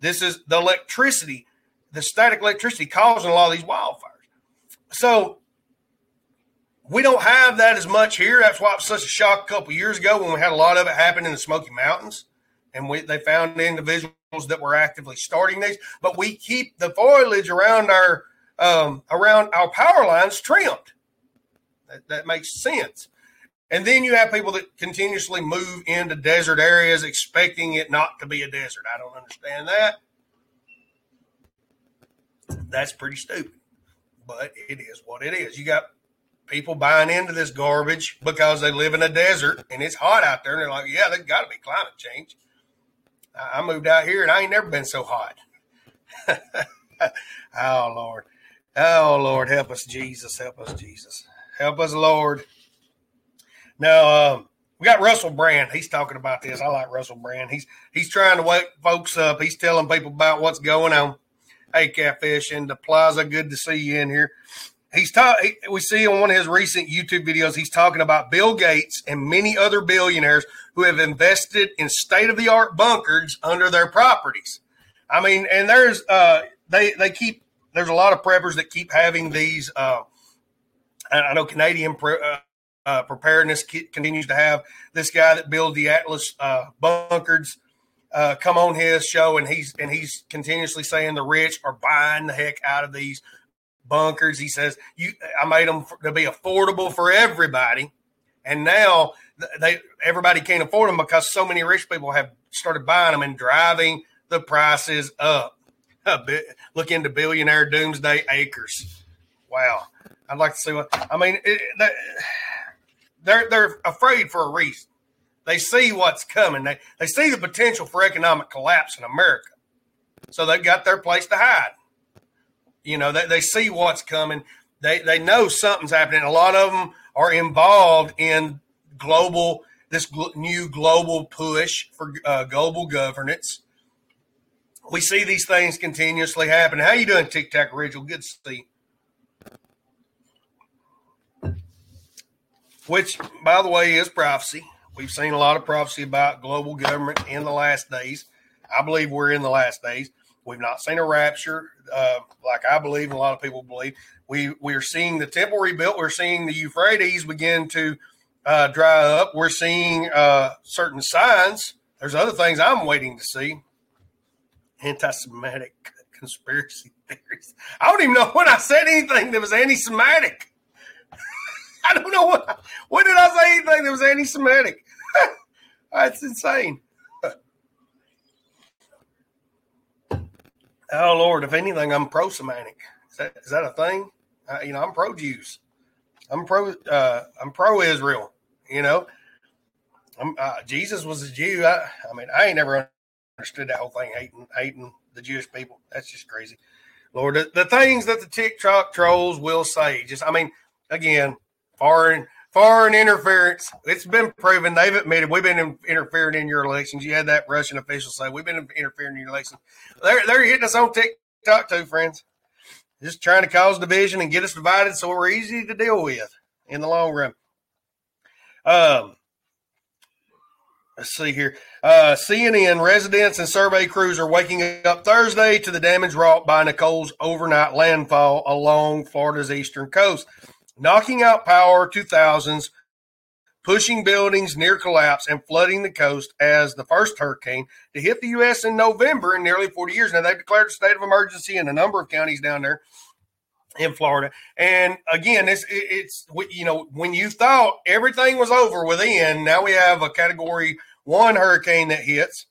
This is the electricity, the static electricity causing a lot of these wildfires. So we don't have that as much here. That's why it was such a shock a couple of years ago when we had a lot of it happen in the Smoky Mountains, and they found individuals that were actively starting these. But we keep the foliage around our power lines trimmed. That makes sense. And then you have people that continuously move into desert areas expecting it not to be a desert. I don't understand that. That's pretty stupid, but it is what it is. You got people buying into this garbage because they live in a desert and it's hot out there. And they're like, yeah, there's got to be climate change. I moved out here and I ain't never been so hot. Oh, Lord. Oh, Lord, help us, Jesus. Help us, Jesus. Help us, Lord. Now, we got Russell Brand. He's talking about this. I like Russell Brand. He's trying to wake folks up. He's telling people about what's going on. Hey, Catfish in the Plaza, good to see you in here. We see on one of his recent YouTube videos, he's talking about Bill Gates and many other billionaires who have invested in state-of-the-art bunkers under their properties. I mean, and there's there's a lot of preppers that keep having these. I know Canadian preparedness continues to have this guy that built the Atlas bunkers come on his show, and he's continuously saying the rich are buying the heck out of these bunkers. He says, I made them to be affordable for everybody, and now everybody can't afford them because so many rich people have started buying them and driving the prices up. Look into billionaire doomsday acres. Wow, I'd like to see what I mean. They're afraid for a reason. They see what's coming. They see the potential for economic collapse in America, so they've got their place to hide. You know, they see what's coming. They know something's happening. A lot of them are involved in new global push for global governance. We see these things continuously happen. How you doing, TikTok Original? Good to see you. Which, by the way, is prophecy. We've seen a lot of prophecy about global government in the last days. I believe we're in the last days. We've not seen a rapture, like I believe, and a lot of people believe. We're seeing the temple rebuilt. We're seeing the Euphrates begin to dry up. We're seeing certain signs. There's other things I'm waiting to see. Anti-Semitic conspiracy theories. I don't even know when I said anything that was anti-Semitic. I don't know when did I say anything that was anti-Semitic. That's insane. Oh, Lord, if anything, I'm pro-Semitic. Is that a thing? I'm pro-Jews. I'm pro-Israel, you know. Jesus was a Jew. I mean, I ain't never understood that whole thing, hating the Jewish people. That's just crazy. Lord, the things that the TikTok trolls will say. Again, foreign interference. It's been proven. They've admitted we've been interfering in your elections. You had that Russian official say we've been interfering in your elections. They're hitting us on TikTok too, friends. Just trying to cause division and get us divided so we're easy to deal with in the long run. Let's see here. CNN residents and survey crews are waking up Thursday to the damage wrought by Nicole's overnight landfall along Florida's eastern coast, knocking out power to thousands, pushing buildings near collapse, and flooding the coast as the first hurricane to hit the U.S. in November in nearly 40 years. Now, they've declared a state of emergency in a number of counties down there in Florida. And, again, it's when you thought everything was over within, now we have a Category 1 hurricane that hits.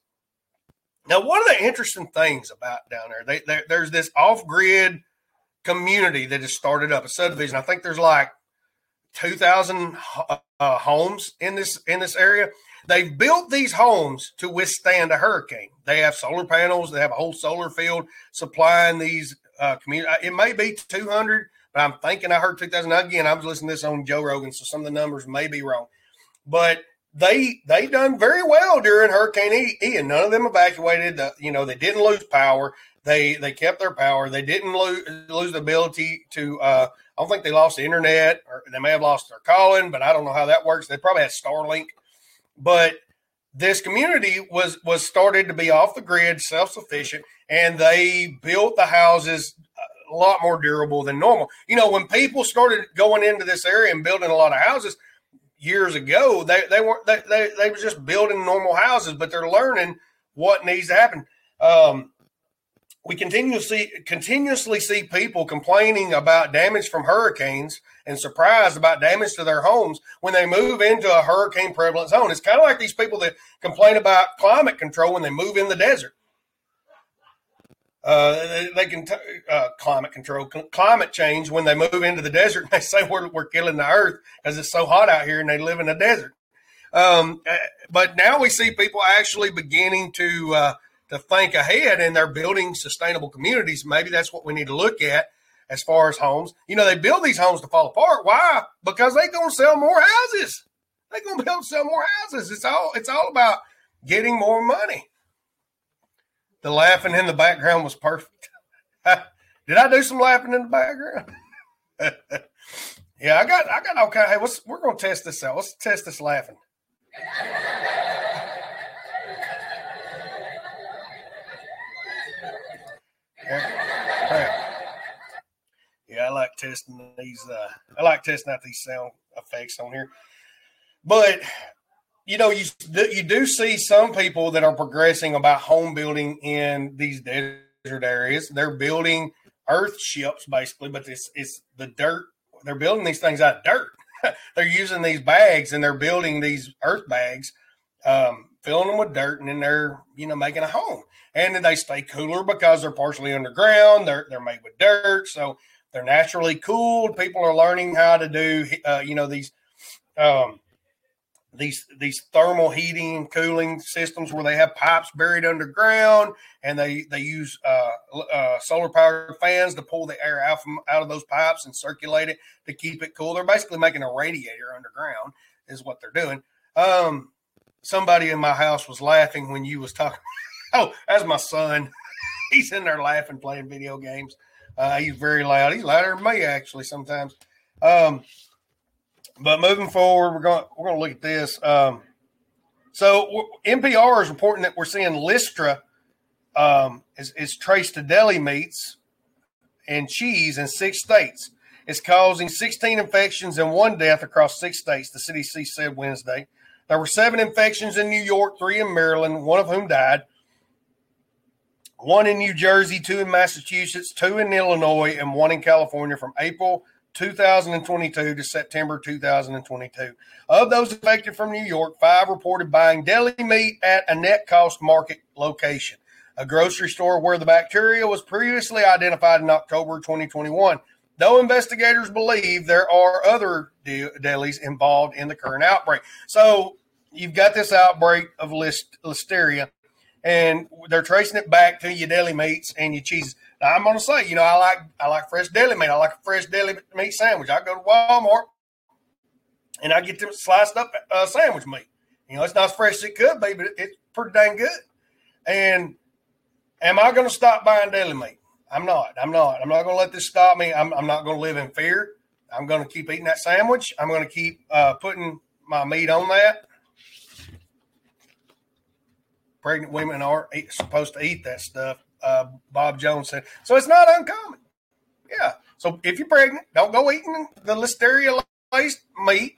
Now, one of the interesting things about down there, there's this off-grid community that has started up, a subdivision. I think there's like 2,000 homes in this area. They've built these homes to withstand a hurricane. They have solar panels. They have a whole solar field supplying these communities. It may be 200, but I'm thinking I heard 2,000. Again, I was listening to this on Joe Rogan, so some of the numbers may be wrong. But they done very well during Hurricane Ian. None of them evacuated. They didn't lose power. They kept their power. They didn't lose the ability to I don't think they lost the internet, or they may have lost their calling, but I don't know how that works. They probably had Starlink. But this community was started to be off the grid, self-sufficient, and they built the houses a lot more durable than normal. When people started going into this area and building a lot of houses years ago, they were just building normal houses, but they're learning what needs to happen. We continuously see people complaining about damage from hurricanes and surprised about damage to their homes when they move into a hurricane prevalent zone. It's kind of like these people that complain about climate control when they move in the desert. They can climate change when they move into the desert. And they say we're killing the earth because it's so hot out here, and they live in the desert. But now we see people actually beginning to think ahead, and they're building sustainable communities. Maybe that's what we need to look at as far as homes. They build these homes to fall apart. Why? Because they're going to sell more houses. They're going to be able to sell more houses. It's all about getting more money. The laughing in the background was perfect. Did I do some laughing in the background? Yeah, I got all kind of, we're going to test this out. Let's test this laughing. Yeah, I like testing these. I like testing out these sound effects on here. But you do see some people that are progressing about home building in these desert areas. They're building earth ships basically, but it's the dirt. They're building these things out of dirt. They're using these bags and they're building these earth bags, filling them with dirt, and then they're making a home. And then they stay cooler because they're partially underground. They're made with dirt, so they're naturally cooled. People are learning how to do these thermal heating and cooling systems where they have pipes buried underground, and they use solar powered fans to pull the air out of those pipes and circulate it to keep it cool. They're basically making a radiator underground is what they're doing. Somebody in my house was laughing when you was talking. Oh, that's my son. He's in there laughing, playing video games. He's very loud. He's louder than me actually sometimes. But moving forward, we're going to look at this. So NPR is reporting that we're seeing Lystra is traced to deli meats and cheese in 6 states. It's causing 16 infections and 1 death across 6 states, the CDC said Wednesday. There were 7 infections in New York, 3 in Maryland, 1 of whom died, 1 in New Jersey, 2 in Massachusetts, 2 in Illinois, and 1 in California from April 2022 to September 2022. Of those affected from New York, 5 reported buying deli meat at a net cost market location, a grocery store where the bacteria was previously identified in October 2021. Though investigators believe there are other delis involved in the current outbreak. So you've got this outbreak of listeria, and they're tracing it back to your deli meats and your cheeses. Now, I'm going to say, you know, I like fresh deli meat. I like a fresh deli meat sandwich. I go to Walmart, and I get them sliced up sandwich meat. You know, it's not as fresh as it could be, but it's pretty dang good. And am I going to stop buying deli meat? I'm not. I'm not going to let this stop me. I'm not going to live in fear. I'm going to keep eating that sandwich. I'm going to keep putting my meat on that. Pregnant women aren't supposed to eat that stuff, Bob Jones said. So it's not uncommon. Yeah. So if you're pregnant, don't go eating the listeria-laced meat.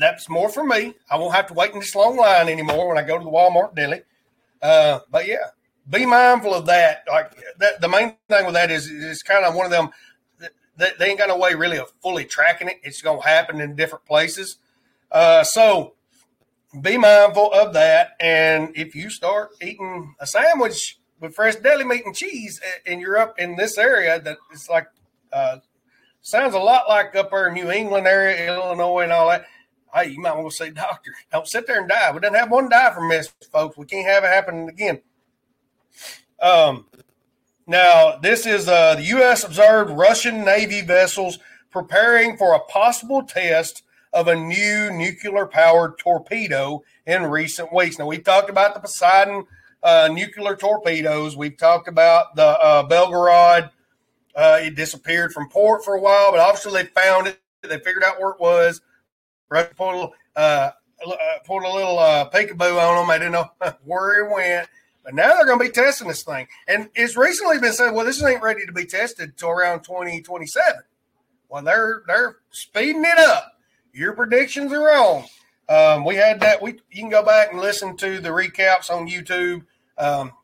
That's more for me. I won't have to wait in this long line anymore when I go to the Walmart deli. But, yeah. Be mindful of that. Like that, the main thing with that is it's kind of one of them. They ain't got no way really of fully tracking it. It's going to happen in different places. So be mindful of that. And if you start eating a sandwich with fresh deli meat and cheese, and you're up in this area, that it's like sounds a lot like up there in New England area, Illinois, and all that. Hey, you might want to say, doctor, don't sit there and die. We didn't have one die from this, folks. We can't have it happen again. Now, this is the U.S. observed Russian Navy vessels preparing for a possible test of a new nuclear-powered torpedo in recent weeks. Now, we've talked about the Poseidon nuclear torpedoes. We've talked about the Belgorod. It disappeared from port for a while, but obviously they found it. They figured out where it was. Russia pulled a little peekaboo on them. They didn't know where it went. But now they're going to be testing this thing. And it's recently been said, well, this ain't ready to be tested until around 2027. Well, they're speeding it up. Your predictions are wrong. We had that. You can go back and listen to the recaps on YouTube.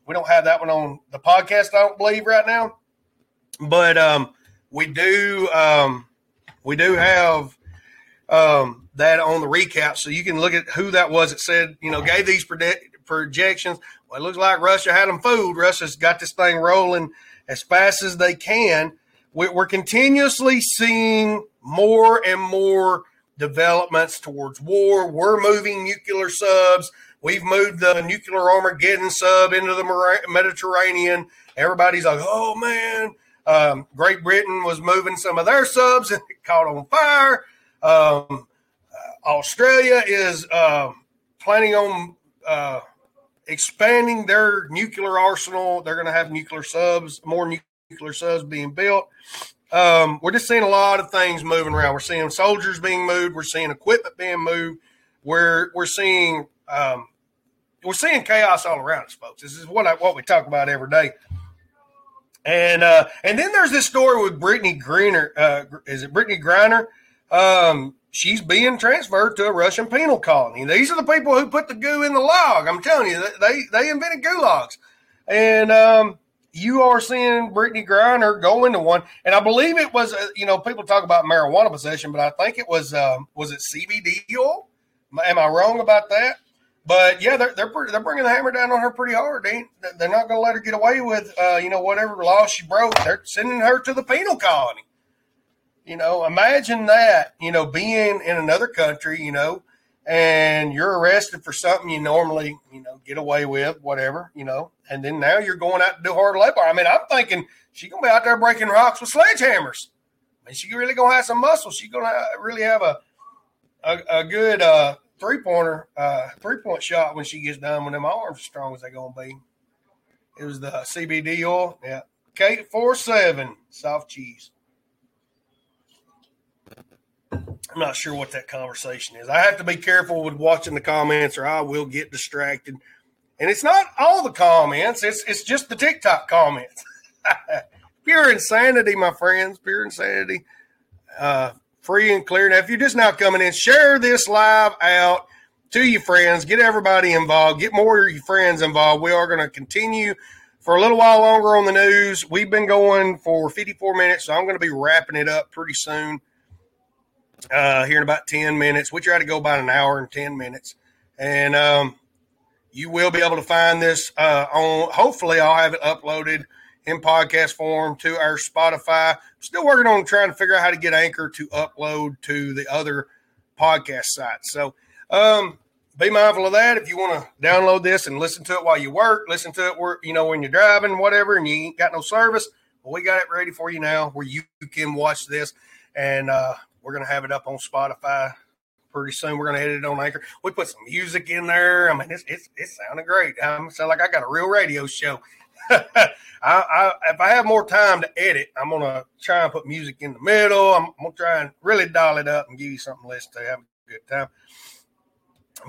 We don't have that one on the podcast, I don't believe, right now. But we do have that on the recap. So you can look at who that was that said, you know, gave these projections. Well, it looks like Russia had them fooled. Russia's got this thing rolling as fast as they can. We're continuously seeing more and more developments towards war. We're moving nuclear subs. We've moved the nuclear Armageddon sub into the Mediterranean. Everybody's like, oh, man. Great Britain was moving some of their subs and it caught on fire. Australia is planning on expanding their nuclear arsenal. They're going to have nuclear subs, more nuclear subs being built. We're just seeing a lot of things moving around. We're seeing soldiers being moved. We're seeing equipment being moved. We're seeing chaos all around us, folks. This is what we talk about every day. And then there's this story with Brittany Griner. Is it Brittany Griner? She's being transferred to a Russian penal colony. These are the people who put the goo in the log. I'm telling you, they invented gulags. And you are seeing Brittany Griner go into one. And I believe it was, people talk about marijuana possession, but I think it was it CBD oil? Am I wrong about that? But, yeah, they're bringing the hammer down on her pretty hard. They're not going to let her get away with, whatever law she broke. They're sending her to the penal colony. You know, imagine that, being in another country, and you're arrested for something you normally, get away with, whatever, and then now you're going out to do hard labor. I mean, I'm thinking she's going to be out there breaking rocks with sledgehammers. I mean, she's really going to have some muscle. She's going to really have a good three-point shot when she gets done when them arms are strong as they're going to be. It was the CBD oil. Yeah. Kate 47, soft cheese. I'm not sure what that conversation is. I have to be careful with watching the comments or I will get distracted. And it's not all the comments. It's just the TikTok comments. Pure insanity, my friends. Pure insanity. Free and clear. Now, if you're just now coming in, share this live out to your friends. Get everybody involved. Get more of your friends involved. We are going to continue for a little while longer on the news. We've been going for 54 minutes, so I'm going to be wrapping it up pretty soon. Here in about 10 minutes. We try to go about an hour and 10 minutes. And you will be able to find this on. Hopefully, I'll have it uploaded in podcast form to our Spotify. Still working on trying to figure out how to get Anchor to upload to the other podcast sites. So be mindful of that. If you want to download this and listen to it while you work, listen to it where, you know, when you're driving, whatever, and you ain't got no service, well, we got it ready for you now where you can watch this. And we're going to have it up on Spotify pretty soon. We're going to edit it on Anchor. We put some music in there. I mean, it's sounding great. I sound like I got a real radio show. I if I have more time to edit, I'm going to try and put music in the middle. I'm going to try and really dial it up and give you something to listen to. Have a good time.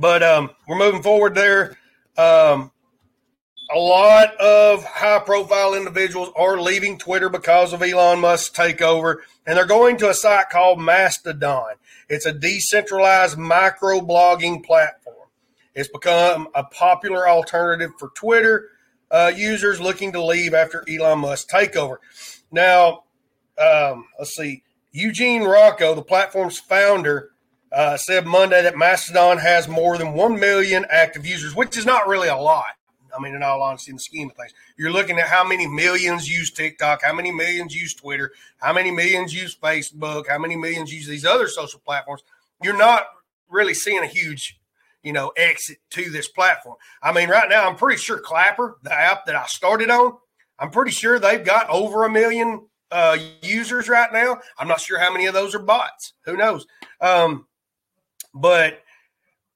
But we're moving forward there. A lot of high-profile individuals are leaving Twitter because of Elon Musk's takeover, and they're going to a site called Mastodon. It's a decentralized microblogging platform. It's become a popular alternative for Twitter users looking to leave after Elon Musk's takeover. Now, let's see. Eugene Rocco, the platform's founder, said Monday that Mastodon has more than 1 million active users, which is not really a lot. I mean, in all honesty, in the scheme of things, you're looking at how many millions use TikTok, how many millions use Twitter, how many millions use Facebook, how many millions use these other social platforms. You're not really seeing a huge, you know, exit to this platform. I mean, right now, I'm pretty sure Clapper, the app that I started on, I'm pretty sure they've got over 1 million users right now. I'm not sure how many of those are bots. Who knows? But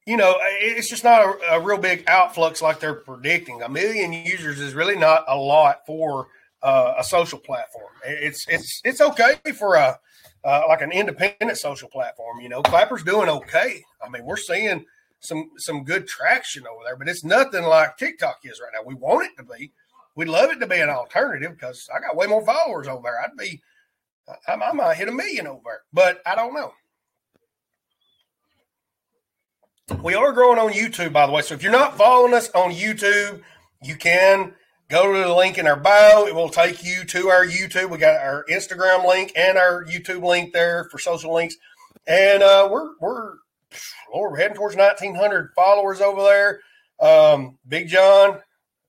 you know, it's just not a real big outflux like they're predicting. 1 million users is really not a lot for a social platform. It's okay for a like an independent social platform. You know, Clapper's doing okay. I mean, we're seeing some good traction over there, but it's nothing like TikTok is right now. We want it to be. We'd love it to be an alternative because I got way more followers over there. I might hit 1 million over there, but I don't know. We are growing on YouTube, by the way. So if you're not following us on YouTube, you can go to the link in our bio. It will take you to our YouTube. We got our Instagram link and our YouTube link there for social links. And we're heading towards 1,900 followers over there. Big John,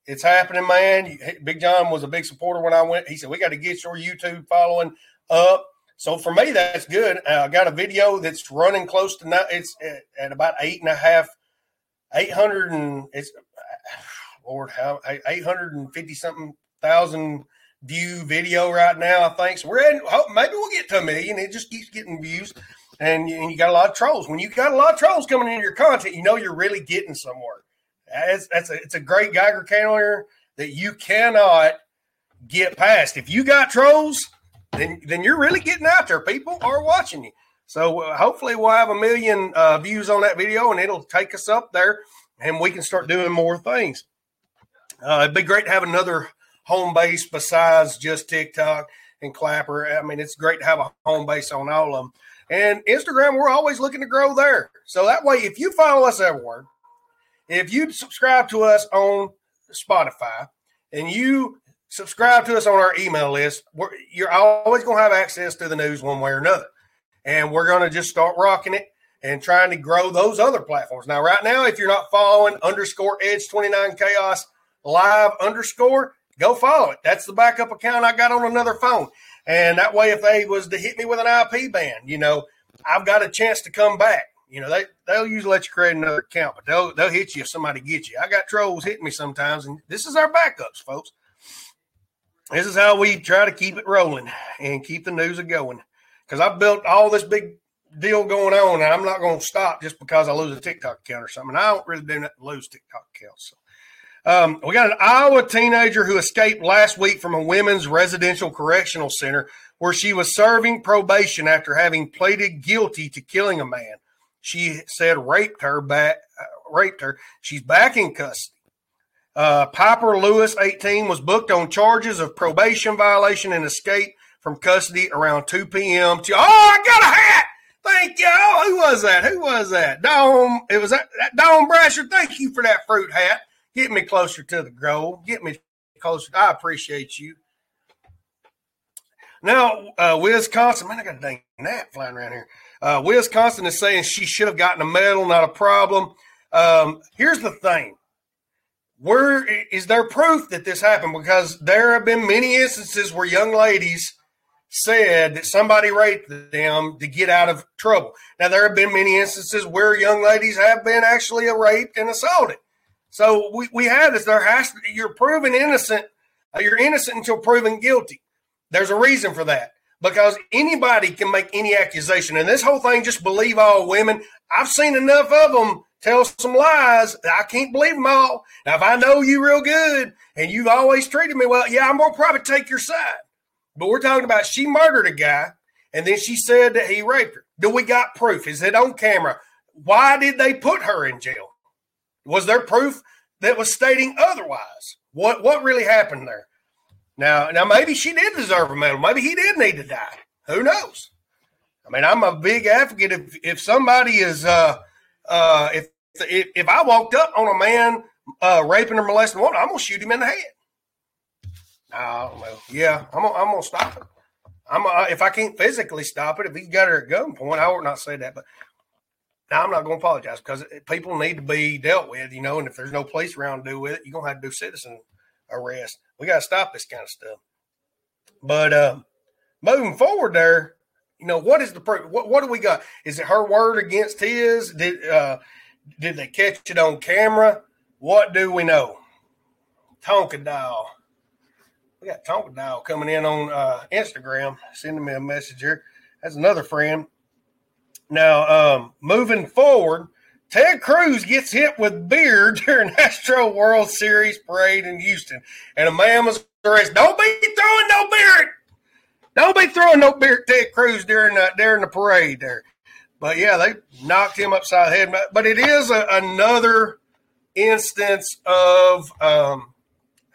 it's happening, man. Big John was a big supporter when I went. He said, we got to get your YouTube following up. So for me, that's good. I got a video that's running close to now. It's at about 800 and it's 850,000 view video right now, I think. So maybe we'll get to 1 million. It just keeps getting views, and you got a lot of trolls. When you got a lot of trolls coming into your content, you know you're really getting somewhere. It's a great Geiger counter that you cannot get past. If you got trolls, then you're really getting out there. People are watching you. So hopefully we'll have 1 million views on that video, and it'll take us up there, and we can start doing more things. It'd be great to have another home base besides just TikTok and Clapper. I mean, it's great to have a home base on all of them. And Instagram, we're always looking to grow there. So that way, if you follow us everywhere, if you subscribe to us on Spotify, and you subscribe to us on our email list, you're always going to have access to the news one way or another. And we're going to just start rocking it and trying to grow those other platforms. Now, right now, if you're not following _edge29chaos live_, go follow it. That's the backup account I got on another phone. And that way, if they was to hit me with an IP ban, you know, I've got a chance to come back. You know, they'll usually let you create another account, but they'll hit you if somebody gets you. I got trolls hitting me sometimes, and this is our backups, folks. This is how we try to keep it rolling and keep the news a-going. Because I built all this big deal going on, and I'm not going to stop just because I lose a TikTok account or something. And I don't really do nothing to lose TikTok accounts. So. We got an Iowa teenager who escaped last week from a women's residential correctional center where she was serving probation after having pleaded guilty to killing a man. She said raped her. She's back in custody. Piper Lewis, 18, was booked on charges of probation violation and escape from custody around 2 p.m. Oh, I got a hat! Thank y'all. Who was that? Dom. It was that Dom Brasher. Thank you for that fruit hat. Get me closer to the goal. Get me closer. I appreciate you. Now, Wisconsin. Man, I got a dang gnat flying around here. Wisconsin is saying she should have gotten a medal, not a problem. Here's the thing. Where is there proof that this happened? Because there have been many instances where young ladies said that somebody raped them to get out of trouble. Now, there have been many instances where young ladies have been actually raped and assaulted. So we have this. There has to, you're proven innocent. You're innocent until proven guilty. There's a reason for that, because anybody can make any accusation. And this whole thing, just believe all women. I've seen enough of them tell some lies. I can't believe them all. Now, if I know you real good and you've always treated me well, yeah, I'm going to probably take your side. But we're talking about she murdered a guy, and then she said that he raped her. Do we got proof? Is it on camera? Why did they put her in jail? Was there proof that was stating otherwise? What really happened there? Now maybe she did deserve a medal. Maybe he did need to die. Who knows? I mean, I'm a big advocate. If somebody is, if I walked up on a man raping or molesting a woman, I'm gonna shoot him in the head. I don't know. Yeah, I'm gonna stop it. If I can't physically stop it, if he got her at gunpoint, I would not say that. But now I'm not gonna apologize, because people need to be dealt with, you know. And if there's no police around to do with it, you're gonna have to do citizen arrest. We gotta stop this kind of stuff. But moving forward, there, you know, what is the proof? What do we got? Is it her word against his? Did they catch it on camera? What do we know? Tonka Dial. We got Tonka Dial coming in on Instagram, sending me a message here. That's another friend. Now, moving forward, Ted Cruz gets hit with beer during Astro World Series parade in Houston, and a man was arrested. Don't be throwing no beer at Ted Cruz during the parade there. But, yeah, they knocked him upside the head. But it is another instance of,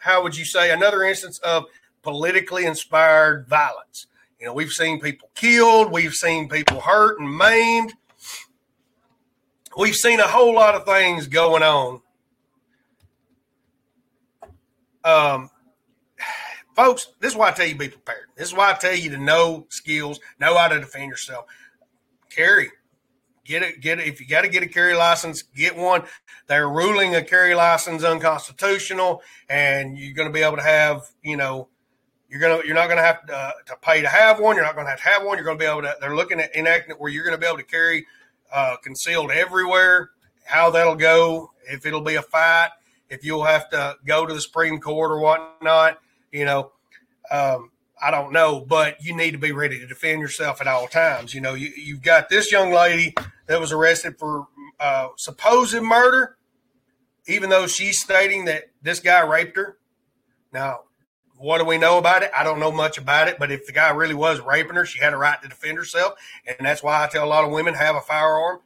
another instance of politically inspired violence. You know, we've seen people killed. We've seen people hurt and maimed. We've seen a whole lot of things going on. Folks, this is why I tell you be prepared. This is why I tell you to know skills, know how to defend yourself. Carry. Get it. If you got to get a carry license, get one. They're ruling a carry license unconstitutional, and you're going to be able to have, you know, you're not going to have to pay to have one. You're not going to have to have one. You're going to be able to. They're looking at enacting it where you're going to be able to carry concealed everywhere. How that'll go, if it'll be a fight, if you'll have to go to the Supreme Court or whatnot, you know. I don't know, but you need to be ready to defend yourself at all times. You know, you've got this young lady that was arrested for supposed murder, even though she's stating that this guy raped her. Now, what do we know about it? I don't know much about it, but if the guy really was raping her, she had a right to defend herself, and that's why I tell a lot of women, have a firearm,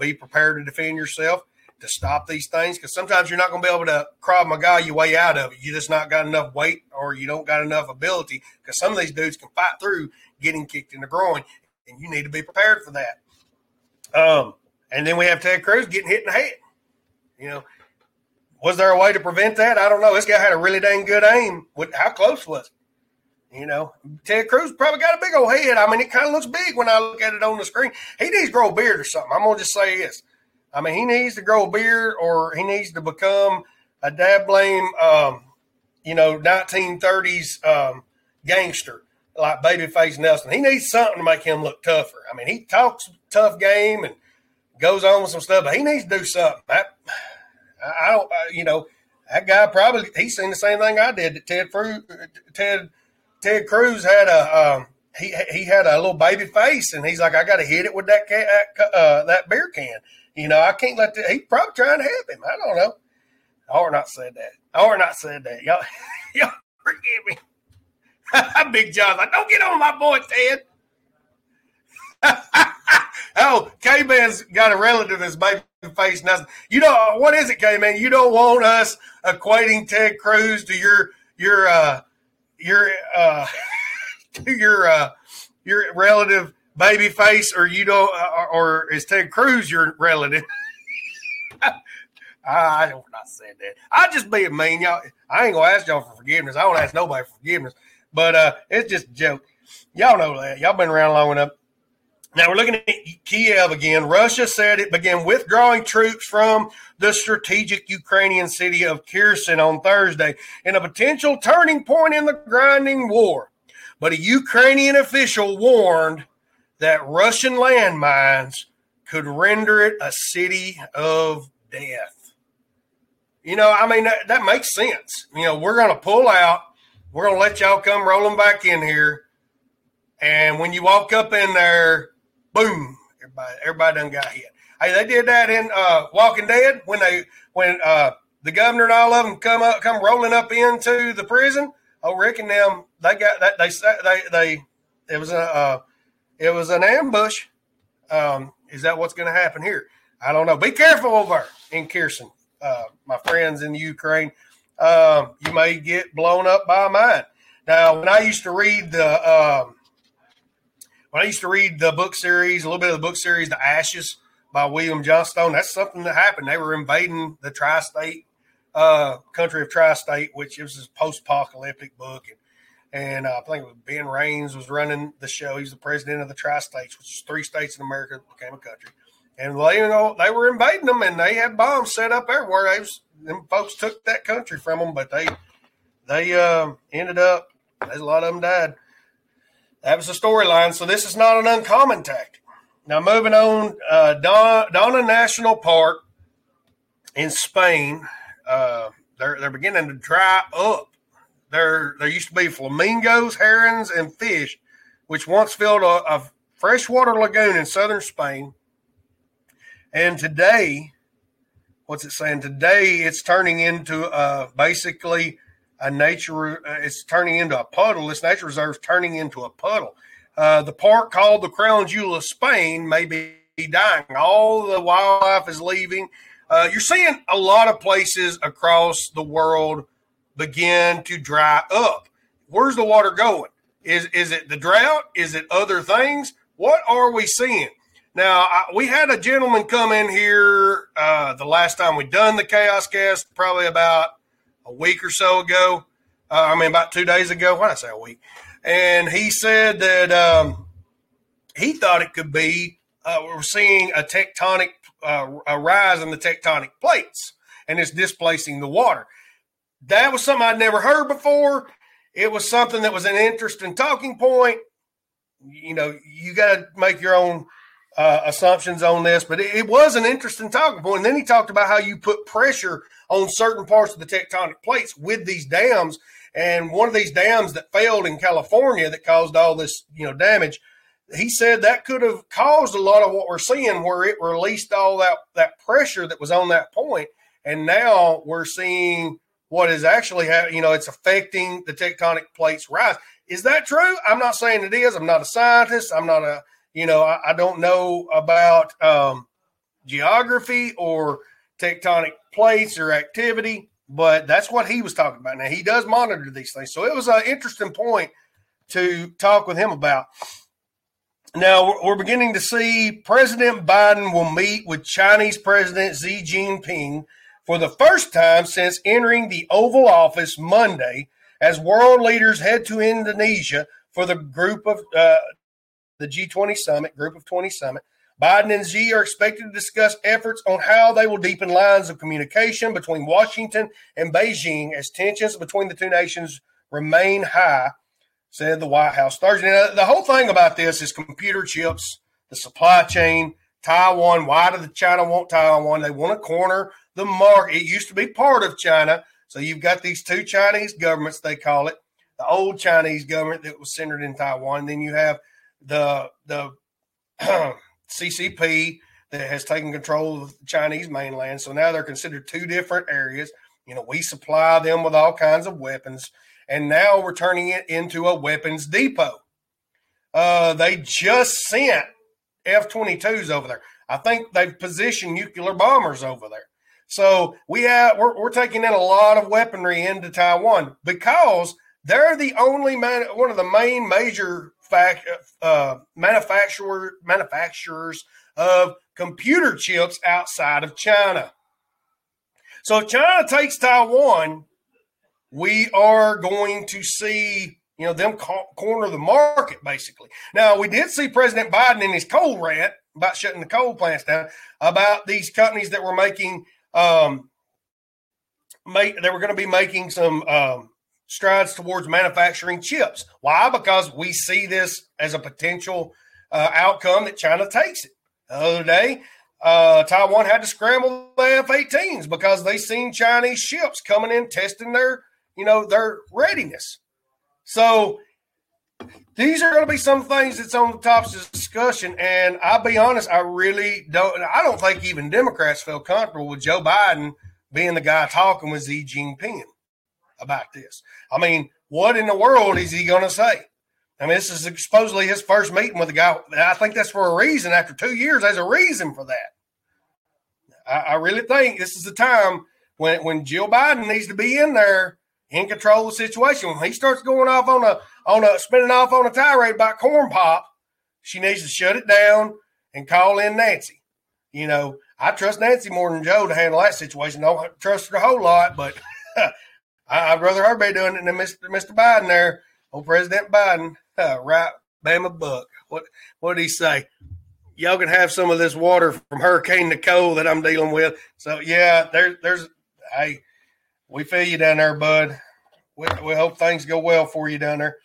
be prepared to defend yourself, to stop these things, because sometimes you're not going to be able to Krav Maga your way out of it. You just not got enough weight, or you don't got enough ability, because some of these dudes can fight through getting kicked in the groin, and you need to be prepared for that. And then we have Ted Cruz getting hit in the head. You know, was there a way to prevent that? I don't know. This guy had a really dang good aim. How close was it? You know, Ted Cruz probably got a big old head. I mean, it kind of looks big when I look at it on the screen. He needs to grow a beard or something. I'm going to just say this. I mean, he needs to grow a beard, or he needs to become a dad blame, 1930s gangster like Babyface Nelson. He needs something to make him look tougher. I mean, he talks tough game and goes on with some stuff, but he needs to do something. That guy probably, he's seen the same thing I did. That Ted Cruz had he had a little baby face, and he's like, I got to hit it with that beer can. You know, I can't let that. He's probably trying to help him. I don't know. I ought not said that. Y'all forgive me. Big John's like, don't get on my boy, Ted. Oh, K-Man's got a relative that's baby face, nothing. You know, what is it, K-Man? You don't want us equating Ted Cruz to your relative baby face, or you don't, or is Ted Cruz your relative? I don't not say that. I just being mean, y'all. I ain't gonna ask y'all for forgiveness. I don't ask nobody for forgiveness. But it's just a joke. Y'all know that. Y'all been around long enough. Now we're looking at Kiev again. Russia said it began withdrawing troops from the strategic Ukrainian city of Kherson on Thursday in a potential turning point in the grinding war. But a Ukrainian official warned that Russian landmines could render it a city of death. You know, I mean, that makes sense. You know, we're going to pull out. We're going to let y'all come rolling back in here. And when you walk up in there, boom, everybody done got hit. Hey, they did that in Walking Dead when the governor and all of them come rolling up into the prison. Oh, Rick and them, they got that. They it was an ambush. Is that what's going to happen here? I don't know. Be careful over in Kherson. My friends in Ukraine, you may get blown up by a mine. Now, when I used to read the book series, a little bit of the book series, The Ashes by William Johnstone, that's something that happened. They were invading the tri-state country of tri-state, which is a post-apocalyptic book, and I think it was Ben Raines was running the show. He was the president of the tri-states, which is three states in America that became a country. And they were invading them, and they had bombs set up everywhere. Them folks took that country from them, but they ended up, a lot of them died. That was the storyline, so this is not an uncommon tactic. Now, moving on, Dona National Park in Spain, they're beginning to dry up. There used to be flamingos, herons, and fish, which once filled a freshwater lagoon in southern Spain. And today, what's it saying? Today, it's turning into basically a nature. It's turning into a puddle. This nature reserve is turning into a puddle. The park called the Crown Jewel of Spain may be dying. All the wildlife is leaving. You're seeing a lot of places across the world begin to dry up. Where's the water going? Is it the drought? Is it other things? What are we seeing? Now, we had a gentleman come in here the last time we done the Chaos Cast, probably about a week or so ago. About 2 days ago. Why did I say a week? And he said that he thought it could be we're seeing a rise in the tectonic plates, and it's displacing the water. That was something I'd never heard before. It was something that was an interesting talking point. You know, you got to make your own assumptions on this, but it was an interesting talking point. And then he talked about how you put pressure on certain parts of the tectonic plates with these dams. And one of these dams that failed in California that caused all this, damage, he said that could have caused a lot of what we're seeing, where it released all that pressure that was on that point. And now we're seeing what is actually happening. It's affecting the tectonic plates rise. Is that true? I'm not saying it is. I'm not a scientist. I'm not a I don't know about geography or tectonic plates or activity, but that's what he was talking about. Now, he does monitor these things. So it was an interesting point to talk with him about. Now, we're beginning to see President Biden will meet with Chinese President Xi Jinping for the first time since entering the Oval Office Monday as world leaders head to Indonesia for the group of the G20 summit, group of 20 summit. Biden and Xi are expected to discuss efforts on how they will deepen lines of communication between Washington and Beijing as tensions between the two nations remain high, said the White House Thursday. Now, the whole thing about this is computer chips, the supply chain, Taiwan. Why did China want Taiwan? They want to corner the market. It used to be part of China. So you've got these two Chinese governments, they call it, the old Chinese government that was centered in Taiwan. Then you have the CCP that has taken control of the Chinese mainland. So now they're considered two different areas. We supply them with all kinds of weapons, and now we're turning it into a weapons depot. They just sent F-22s over there. I think they've positioned nuclear bombers over there. So we're taking in a lot of weaponry into Taiwan because they're the only one of the main major manufacturers of computer chips outside of China. So if China takes Taiwan, we are going to see, you know, them corner the market, basically. Now, we did see President Biden in his coal rant about shutting the coal plants down, about these companies that were making they were going to be making some strides towards manufacturing chips. Why? Because we see this as a potential outcome that China takes it. The other day, Taiwan had to scramble the F-18s because they seen Chinese ships coming in testing their readiness. So these are going to be some things that's on the top of discussion. And I'll be honest, I don't think even Democrats feel comfortable with Joe Biden being the guy talking with Xi Jinping about this. I mean, what in the world is he going to say? I mean, this is supposedly his first meeting with a guy. I think that's for a reason. After 2 years, there's a reason for that. I really think this is the time when Jill Biden needs to be in there in control of the situation. When he starts going off spinning off on a tirade about corn pop, she needs to shut it down and call in Nancy. You know, I trust Nancy more than Joe to handle that situation. Don't trust her a whole lot, but I'd rather her be doing it than Mr. Biden there. Oh, President Biden. Right, Bama Buck. What did he say? Y'all can have some of this water from Hurricane Nicole that I'm dealing with. So yeah, there's we feel you down there, bud. We hope things go well for you down there.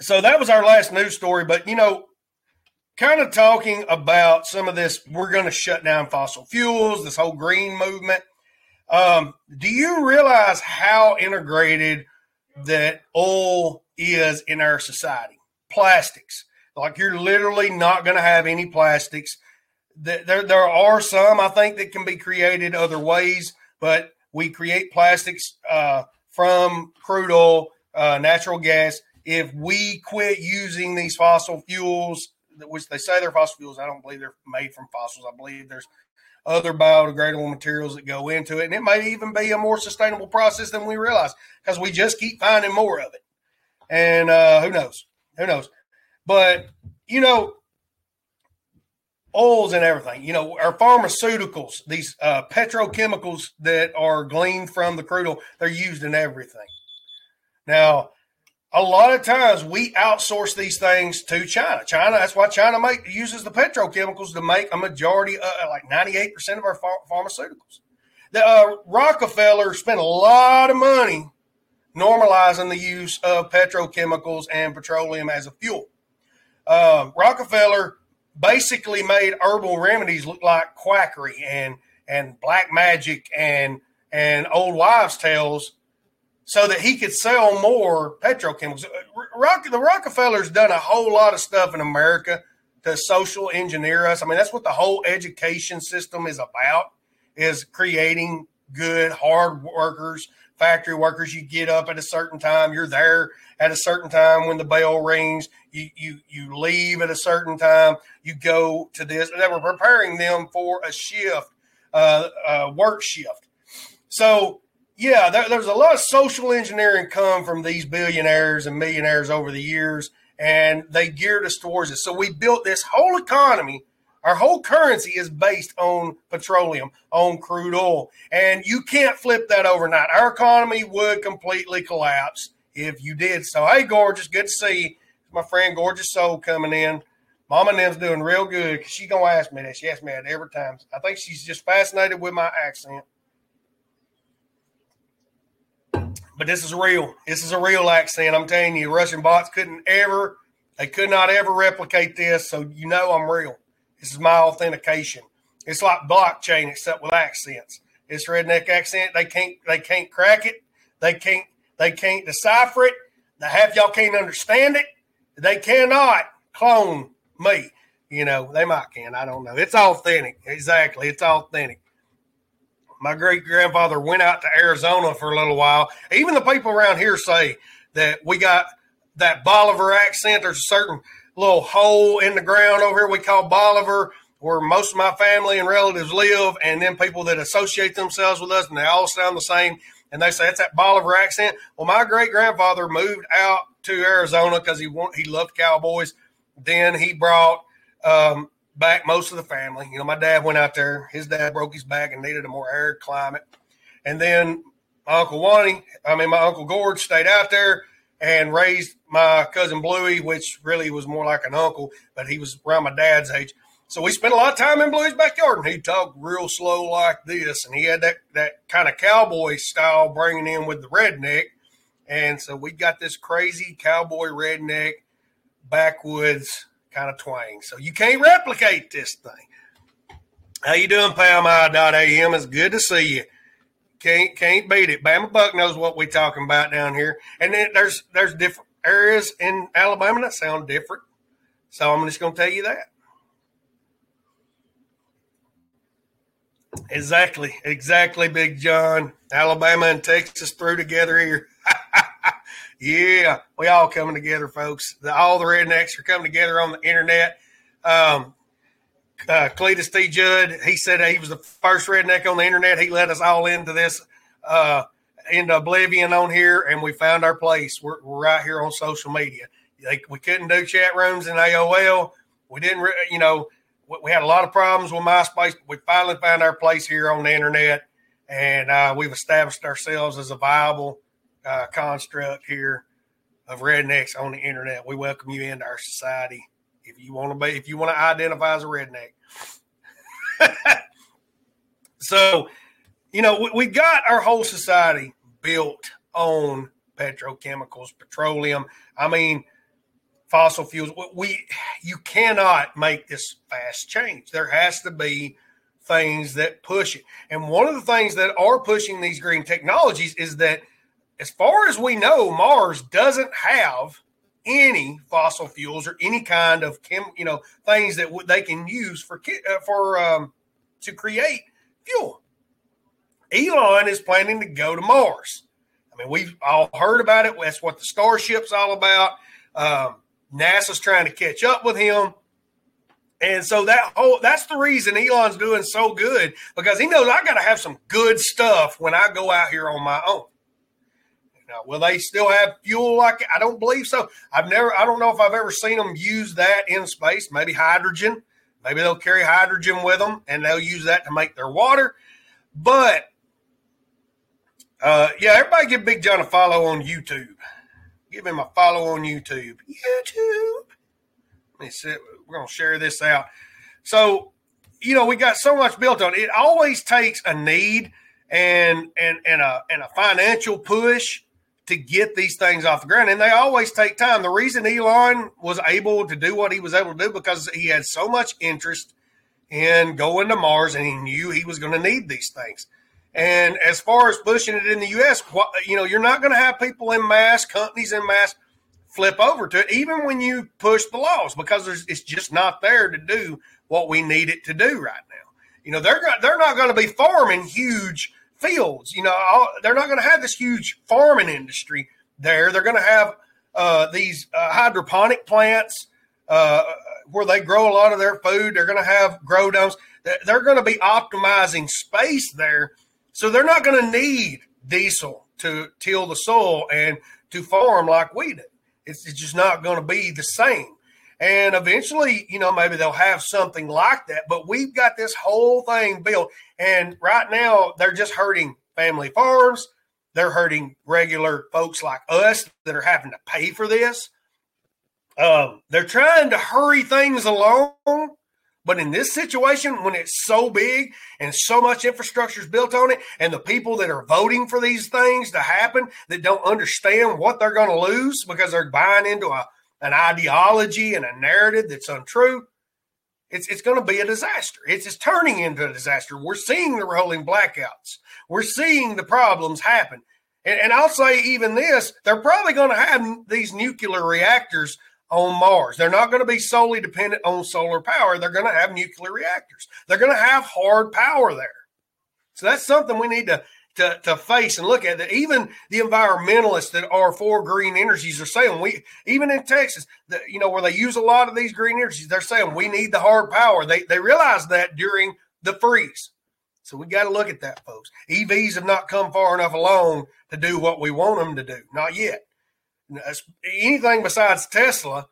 So that was our last news story, but kind of talking about some of this, we're going to shut down fossil fuels, this whole green movement. Do you realize how integrated that oil is in our society? Plastics. Like, you're literally not going to have any plastics. There are some, I think, that can be created other ways, but we create plastics from crude oil, natural gas. If we quit using these fossil fuels, which they say they're fossil fuels, I don't believe they're made from fossils. I believe there's other biodegradable materials that go into it. And it may even be a more sustainable process than we realize because we just keep finding more of it. And who knows? But, oils and everything, our pharmaceuticals, these petrochemicals that are gleaned from the crude oil, they're used in everything. Now, a lot of times we outsource these things to China. That's why China uses the petrochemicals to make a majority, 98% of our pharmaceuticals. The Rockefeller spent a lot of money normalizing the use of petrochemicals and petroleum as a fuel. Rockefeller basically made herbal remedies look like quackery and black magic and old wives' tales so that he could sell more petrochemicals. The Rockefellers done a whole lot of stuff in America to social engineer us. I mean, that's what the whole education system is about, is creating good, hard workers, factory workers. You get up at a certain time. You're there at a certain time when the bell rings. You leave at a certain time. You go to this. They were preparing them for a shift, work shift. So, yeah, there's a lot of social engineering come from these billionaires and millionaires over the years, and they geared us towards it. So we built this whole economy. Our whole currency is based on petroleum, on crude oil. And you can't flip that overnight. Our economy would completely collapse if you did. So, hey, Gorgeous, good to see you. My friend Gorgeous Soul coming in. Mama and them's doing real good because she's going to ask me that. She asks me that every time. I think she's just fascinated with my accent. But this is real. This is a real accent. I'm telling you, Russian bots could not ever replicate this. So, I'm real. This is my authentication. It's like blockchain, except with accents. It's redneck accent. They can't crack it. They can't decipher it. The half y'all can't understand it. They cannot clone me. They might can. I don't know. It's authentic. Exactly. It's authentic. My great grandfather went out to Arizona for a little while. Even the people around here say that we got that Bolivar accent. There's a certain little hole in the ground over here we call Bolivar, where most of my family and relatives live, and then people that associate themselves with us, and they all sound the same, and they say, it's that Bolivar accent. Well, my great-grandfather moved out to Arizona because he loved cowboys. Then he brought back most of the family. You know, my dad went out there. His dad broke his back and needed a more arid climate. And then my Uncle George stayed out there and raised my cousin Bluey, which really was more like an uncle, but he was around my dad's age. So we spent a lot of time in Bluey's backyard, and he talked real slow like this. And he had that kind of cowboy style bringing in with the redneck. And so we got this crazy cowboy redneck backwoods kind of twang. So you can't replicate this thing. How you doing, Pam? I.am. It's good to see you. Can't beat it. Bama Buck knows what we're talking about down here. And then there's different areas in Alabama that sound different. So I'm just going to tell you that. Exactly, Big John. Alabama and Texas threw together here. Yeah, we all coming together, folks. All the rednecks are coming together on the internet. Cletus T. Judd, he said he was the first redneck on the internet. He led us all into this, into oblivion on here, and we found our place. We're right here on social media. We couldn't do chat rooms in AOL. We didn't, we had a lot of problems with MySpace, but we finally found our place here on the internet, and we've established ourselves as a viable construct here of rednecks on the internet. We welcome you into our society if you want to identify as a redneck. So, we got our whole society built on petrochemicals, petroleum. I mean, fossil fuels. You cannot make this fast change. There has to be things that push it. And one of the things that are pushing these green technologies is that, as far as we know, Mars doesn't have any fossil fuels or any kind of things that they can use to create fuel. Elon is planning to go to Mars. I mean, we've all heard about it. That's what the Starship's all about. NASA's trying to catch up with him. And so that's the reason Elon's doing so good, because he knows I got to have some good stuff when I go out here on my own. Now, will they still have fuel like it? I don't believe so. I don't know if I've ever seen them use that in space. Maybe hydrogen. Maybe they'll carry hydrogen with them and they'll use that to make their water. But everybody give Big John a follow on YouTube. Give him a follow on YouTube. Let me see. We're going to share this out. So, we got so much built on it. It always takes a need and a financial push to get these things off the ground. And they always take time. The reason Elon was able to do what he was able to do, because he had so much interest in going to Mars, and he knew he was going to need these things. And as far as pushing it in the U.S., you're not going to have people in mass, companies in mass, flip over to it, even when you push the laws, because it's just not there to do what we need it to do right now. They're not going to be farming huge fields. They're not going to have this huge farming industry there. They're going to have these hydroponic plants where they grow a lot of their food. They're going to have grow domes. They're going to be optimizing space there. So they're not going to need diesel to till the soil and to farm like we do. It's just not going to be the same. And eventually, maybe they'll have something like that. But we've got this whole thing built. And right now, they're just hurting family farms. They're hurting regular folks like us that are having to pay for this. They're trying to hurry things along. But in this situation, when it's so big and so much infrastructure is built on it, and the people that are voting for these things to happen that don't understand what they're going to lose because they're buying into an ideology and a narrative that's untrue, it's going to be a disaster. It's turning into a disaster. We're seeing the rolling blackouts. We're seeing the problems happen. And I'll say even this, they're probably going to have these nuclear reactors on Mars. They're not going to be solely dependent on solar power. They're going to have nuclear reactors. They're going to have hard power there. So that's something we need to to face and look at that. Even the environmentalists that are for green energies are saying even in Texas, where they use a lot of these green energies, they're saying we need the hard power. They realized that during the freeze. So we got to look at that, folks. EVs have not come far enough along to do what we want them to do. Not yet. Anything besides Tesla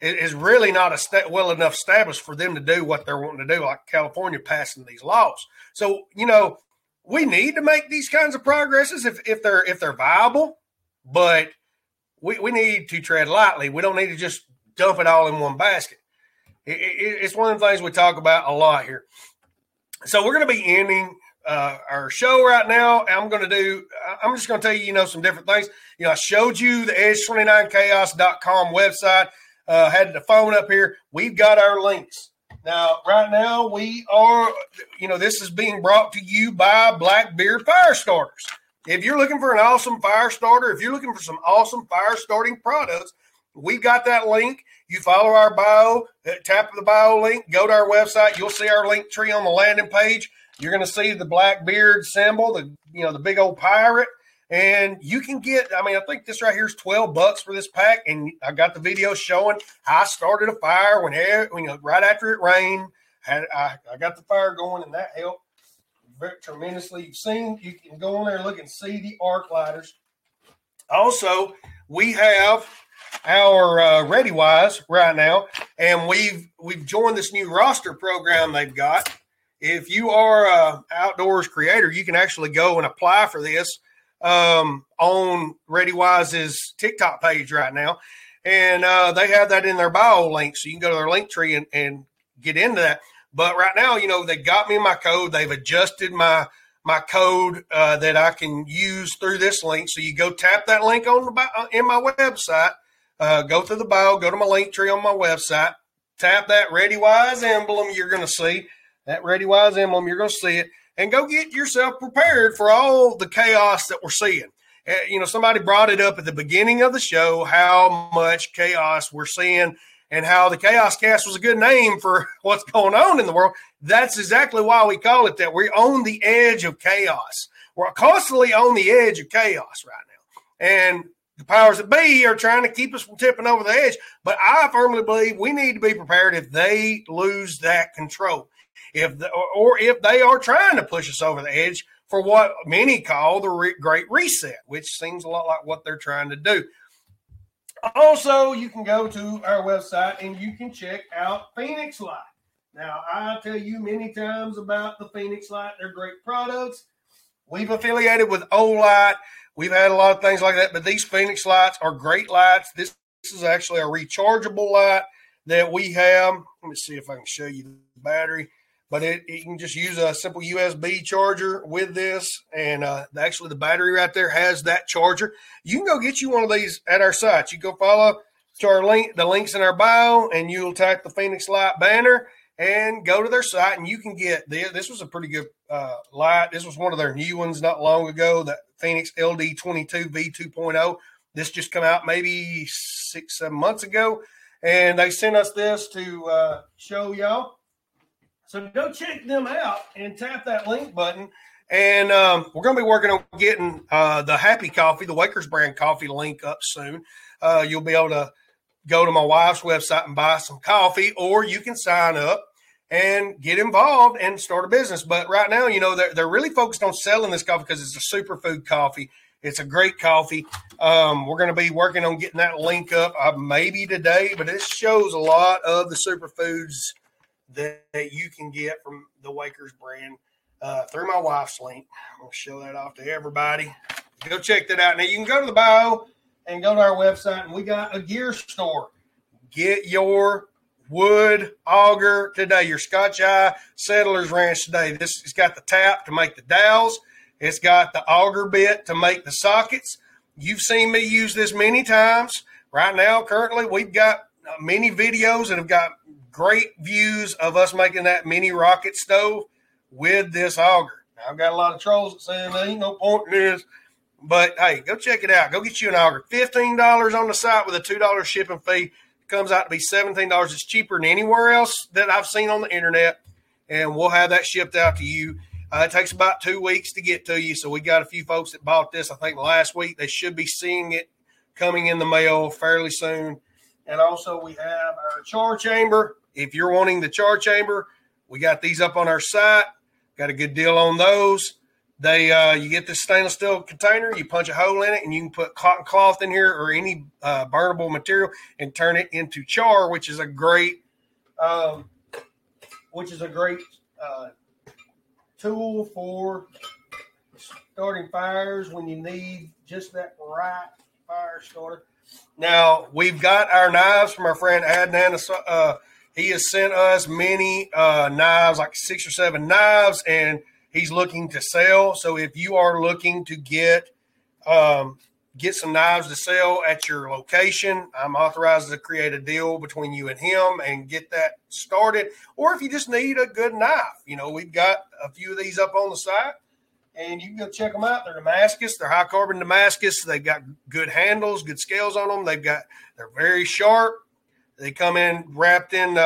is really not well enough established for them to do what they're wanting to do, like California passing these laws. So, we need to make these kinds of progresses if they're viable, but we need to tread lightly. We don't need to just dump it all in one basket. It's one of the things we talk about a lot here. So we're going to be ending our show right now. I'm just going to tell you, some different things. I showed you the edge29chaos.com website. Had the phone up here. We've got our links. Now, right now, we are, this is being brought to you by Blackbeard Fire Starters. If you're looking for an awesome fire starter, if you're looking for some awesome fire starting products, we've got that link. You follow our bio, tap the bio link, go to our website. You'll see our link tree on the landing page. You're going to see the Blackbeard symbol, the big old pirate. And you can get, I think this right here is $12 for this pack. And I got the video showing I started a fire when right after it rained. I got the fire going, and that helped tremendously. You can go on there and look and see the arc lighters. Also, we have our ReadyWise right now, and we've joined this new roster program they've got. If you are an outdoors creator, you can actually go and apply for this on ReadyWise's TikTok page right now. And they have that in their bio link. So you can go to their link tree and get into that. But right now, they got me my code. They've adjusted my code that I can use through this link. So you go tap that link on in my website, go through the bio, go to my link tree on my website, tap that ReadyWise emblem. You're going to see that ReadyWise emblem. You're going to see it. And go get yourself prepared for all the chaos that we're seeing. Somebody brought it up at the beginning of the show, how much chaos we're seeing and how the Chaos Cast was a good name for what's going on in the world. That's exactly why we call it that. We're on the edge of chaos. We're constantly on the edge of chaos right now. And the powers that be are trying to keep us from tipping over the edge. But I firmly believe we need to be prepared if they lose that control. If they are trying to push us over the edge for what many call the Great Reset, which seems a lot like what they're trying to do. Also, you can go to our website and you can check out Fenix Light. Now, I tell you many times about the Fenix Light. They're great products. We've affiliated with Olight. We've had a lot of things like that, but these Fenix Lights are great lights. This is actually a rechargeable light that we have. Let me see if I can show you the battery. But you can just use a simple USB charger with this. And actually the battery right there has that charger. You can go get you one of these at our site. You go follow to our link, the links in our bio, and you'll type the Fenix Light banner and go to their site. And you can get this. This was a pretty good light. This was one of their new ones not long ago, the Fenix LD22 V2.0. This just came out maybe 6-7 months ago. And they sent us this to show y'all. So go check them out and tap that link button. And we're going to be working on getting the Happy Coffee, the Wakers brand coffee link up soon. You'll be able to go to my wife's website and buy some coffee, or you can sign up and get involved and start a business. But right now, they're really focused on selling this coffee because it's a superfood coffee. It's a great coffee. We're going to be working on getting that link up maybe today, but it shows a lot of the superfoods that you can get from the Wakers brand through my wife's link. I'm going to show that off to everybody. Go check that out. Now, you can go to the bio and go to our website, and we got a gear store. Get your wood auger today, your Scotch Eye Settlers Ranch today. It's got the tap to make the dowels. It's got the auger bit to make the sockets. You've seen me use this many times. Right now, currently, we've got many videos that have got great views of us making that mini rocket stove with this auger. Now, I've got a lot of trolls that say there ain't no point in this, but hey, go check it out. Go get you an auger. $15 on the site with a $2 shipping fee. It comes out to be $17. It's cheaper than anywhere else that I've seen on the internet, and we'll have that shipped out to you. It takes about 2 weeks to get to you. So we got a few folks that bought this, I think, last week. They should be seeing it coming in the mail fairly soon. And also we have our char chamber. If you're wanting the char chamber, we got these up on our site. Got a good deal on those. They you get this stainless steel container, you punch a hole in it, and you can put cotton cloth in here or any burnable material and turn it into char, which is a great tool for starting fires when you need just that right fire starter. Now, we've got our knives from our friend Adnan. He has sent us many knives, like 6 or 7 knives, and he's looking to sell. So if you are looking to get some knives to sell at your location, I'm authorized to create a deal between you and him and get that started. Or if you just need a good knife, you know, we've got a few of these up on the site and you can go check them out. They're Damascus, they're high carbon Damascus. They've got good handles, good scales on them. They're very sharp. They come in wrapped in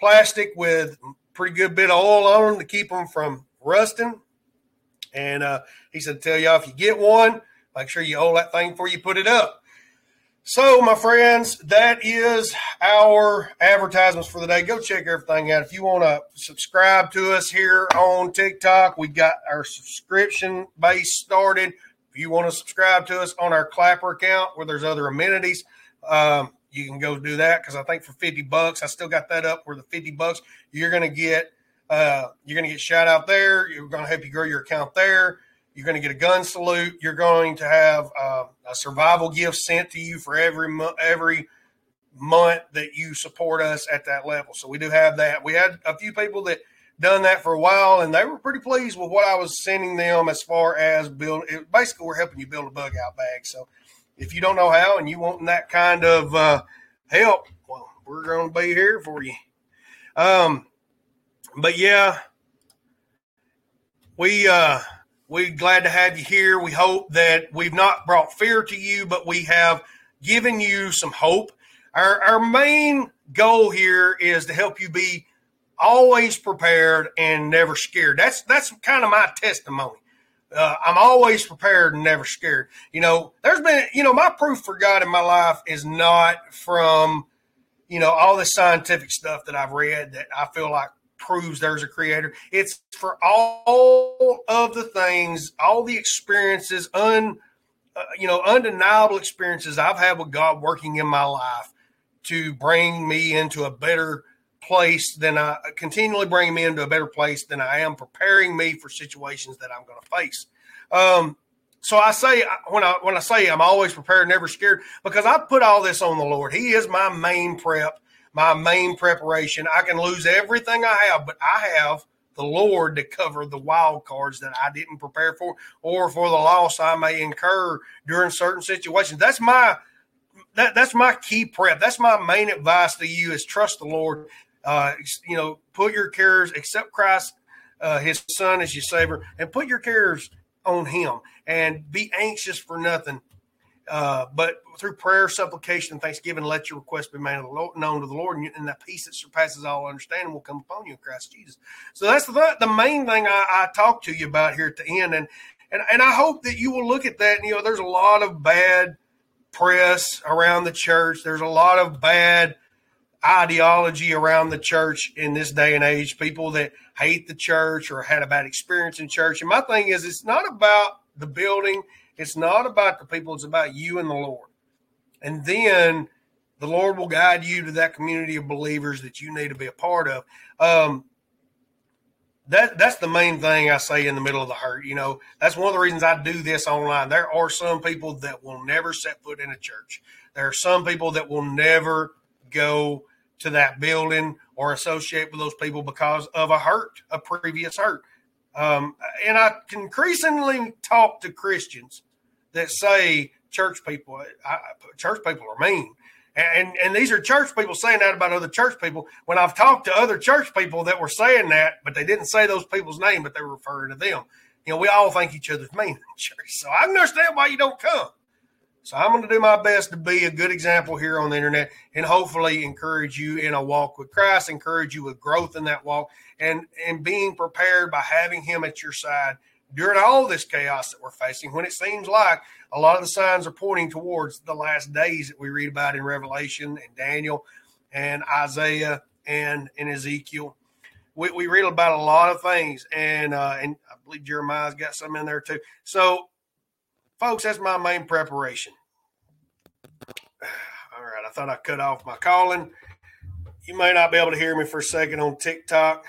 plastic with a pretty good bit of oil on them to keep them from rusting. And he said, tell y'all, if you get one, make sure you hold that thing before you put it up. So, my friends, that is our advertisements for the day. Go check everything out. If you want to subscribe to us here on TikTok, we got our subscription base started. If you want to subscribe to us on our Clapper account where there's other amenities, you can go do that, because I think for $50, I still got that up where the $50 you're gonna get shout out there. You're gonna help you grow your account there. You're going to get a gun salute. You're going to have a survival gift sent to you for every month that you support us at that level. So we do have that. We had a few people that done that for a while, and they were pretty pleased with what I was sending them as far as building. Basically, we're helping you build a bug out bag. So if you don't know how and you want that kind of help, well, we're going to be here for you. But, yeah, we're glad to have you here. We hope that we've not brought fear to you, but we have given you some hope. Our main goal here is to help you be always prepared and never scared. That's kind of my testimony. I'm always prepared and never scared. You know, there's been, you know, my proof for God in my life is not from, you know, all this scientific stuff that I've read that I feel like proves there's a creator. It's for all of the things, all the experiences, undeniable experiences I've had with God working in my life to bring me into a better place than I continually bring me into a better place than I am, preparing me for situations that I'm going to face. So I say, when I say I'm always prepared, never scared, because I put all this on the Lord. He is my main prep. My main preparation. I can lose everything I have, but I have the Lord to cover the wild cards that I didn't prepare for, or for the loss I may incur during certain situations. That's my key prep. That's my main advice to you: is trust the Lord. You know, put your cares, accept Christ, His Son, as your Savior, and put your cares on Him, and be anxious for nothing. But through prayer, supplication, and thanksgiving, let your request be made known to the Lord, and that peace that surpasses all understanding will come upon you in Christ Jesus. So that's the main thing I talked to you about here at the end, and I hope that you will look at that. And, you know, there's a lot of bad press around the church. There's a lot of bad ideology around the church in this day and age. People that hate the church or had a bad experience in church. And my thing is, it's not about the building. It's not about the people. It's about you and the Lord. And then the Lord will guide you to that community of believers that you need to be a part of. That's the main thing I say in the middle of the hurt. You know, that's one of the reasons I do this online. There are some people that will never set foot in a church. There are some people that will never go to that building or associate with those people because of a previous hurt. And I increasingly talk to Christians that say church people are mean. And these are church people saying that about other church people, when I've talked to other church people that were saying that, but they didn't say those people's name, but they were referring to them. You know, we all think each other's mean in church. So I understand why you don't come. So I'm going to do my best to be a good example here on the internet and hopefully encourage you in a walk with Christ, encourage you with growth in that walk, and being prepared by having him at your side during all this chaos that we're facing, when it seems like a lot of the signs are pointing towards the last days that we read about in Revelation and Daniel and Isaiah and Ezekiel. We read about a lot of things, and I believe Jeremiah's got some in there too. So, folks, that's my main preparation. All right, I thought I cut off my calling. You may not be able to hear me for a second on TikTok. All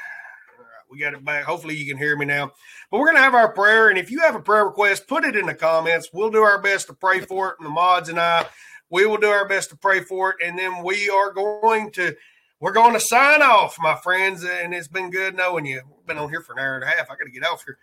right, we got it back. Hopefully you can hear me now. But we're going to have our prayer, and if you have a prayer request, put it in the comments. We'll do our best to pray for it, and the mods and I, we will do our best to pray for it, and then we are going to sign off, my friends, and it's been good knowing you. We've been on here for an hour and a half. I got to get off here.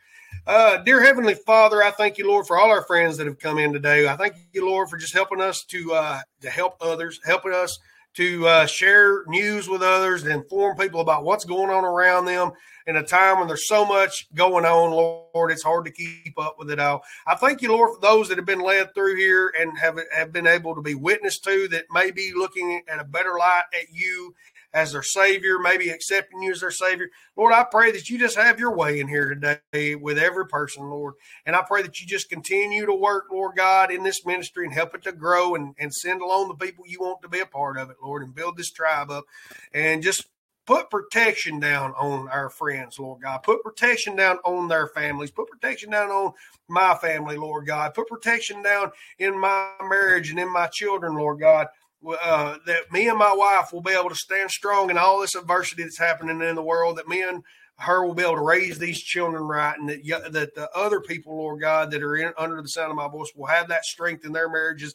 Dear Heavenly Father, I thank you, Lord, for all our friends that have come in today. I thank you, Lord, for just helping us to help others, helping us to share news with others, to inform people about what's going on around them in a time when there's so much going on, Lord, it's hard to keep up with it all. I thank you, Lord, for those that have been led through here and have been able to be witnessed to, that may be looking at a better light at you as their Savior, maybe accepting you as their Savior. Lord, I pray that you just have your way in here today with every person, Lord. And I pray that you just continue to work, Lord God, in this ministry and help it to grow and send along the people you want to be a part of it, Lord, and build this tribe up. And just put protection down on our friends, Lord God. Put protection down on their families. Put protection down on my family, Lord God. Put protection down in my marriage and in my children, Lord God. That me and my wife will be able to stand strong in all this adversity that's happening in the world, that me and her will be able to raise these children right, and that the other people, Lord God, that are under the sound of my voice will have that strength in their marriages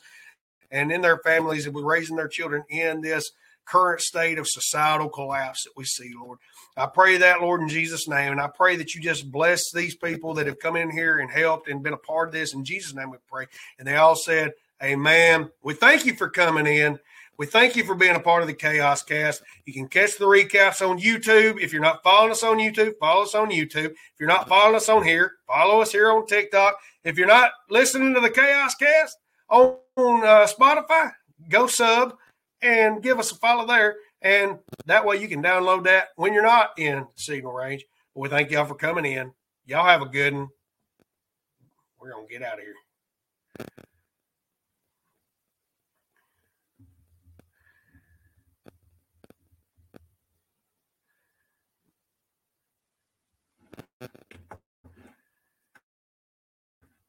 and in their families and with raising their children in this current state of societal collapse that we see, Lord. I pray that, Lord, in Jesus' name, and I pray that you just bless these people that have come in here and helped and been a part of this. In Jesus' name we pray. And they all said, Amen. We thank you for coming in. We thank you for being a part of the Chaos Cast. You can catch the recaps on YouTube. If you're not following us on YouTube, follow us on YouTube. If you're not following us on here, follow us here on TikTok. If you're not listening to the Chaos Cast on Spotify, go sub and give us a follow there. And that way you can download that when you're not in signal range. But we thank y'all for coming in. Y'all have a good one. We're going to get out of here.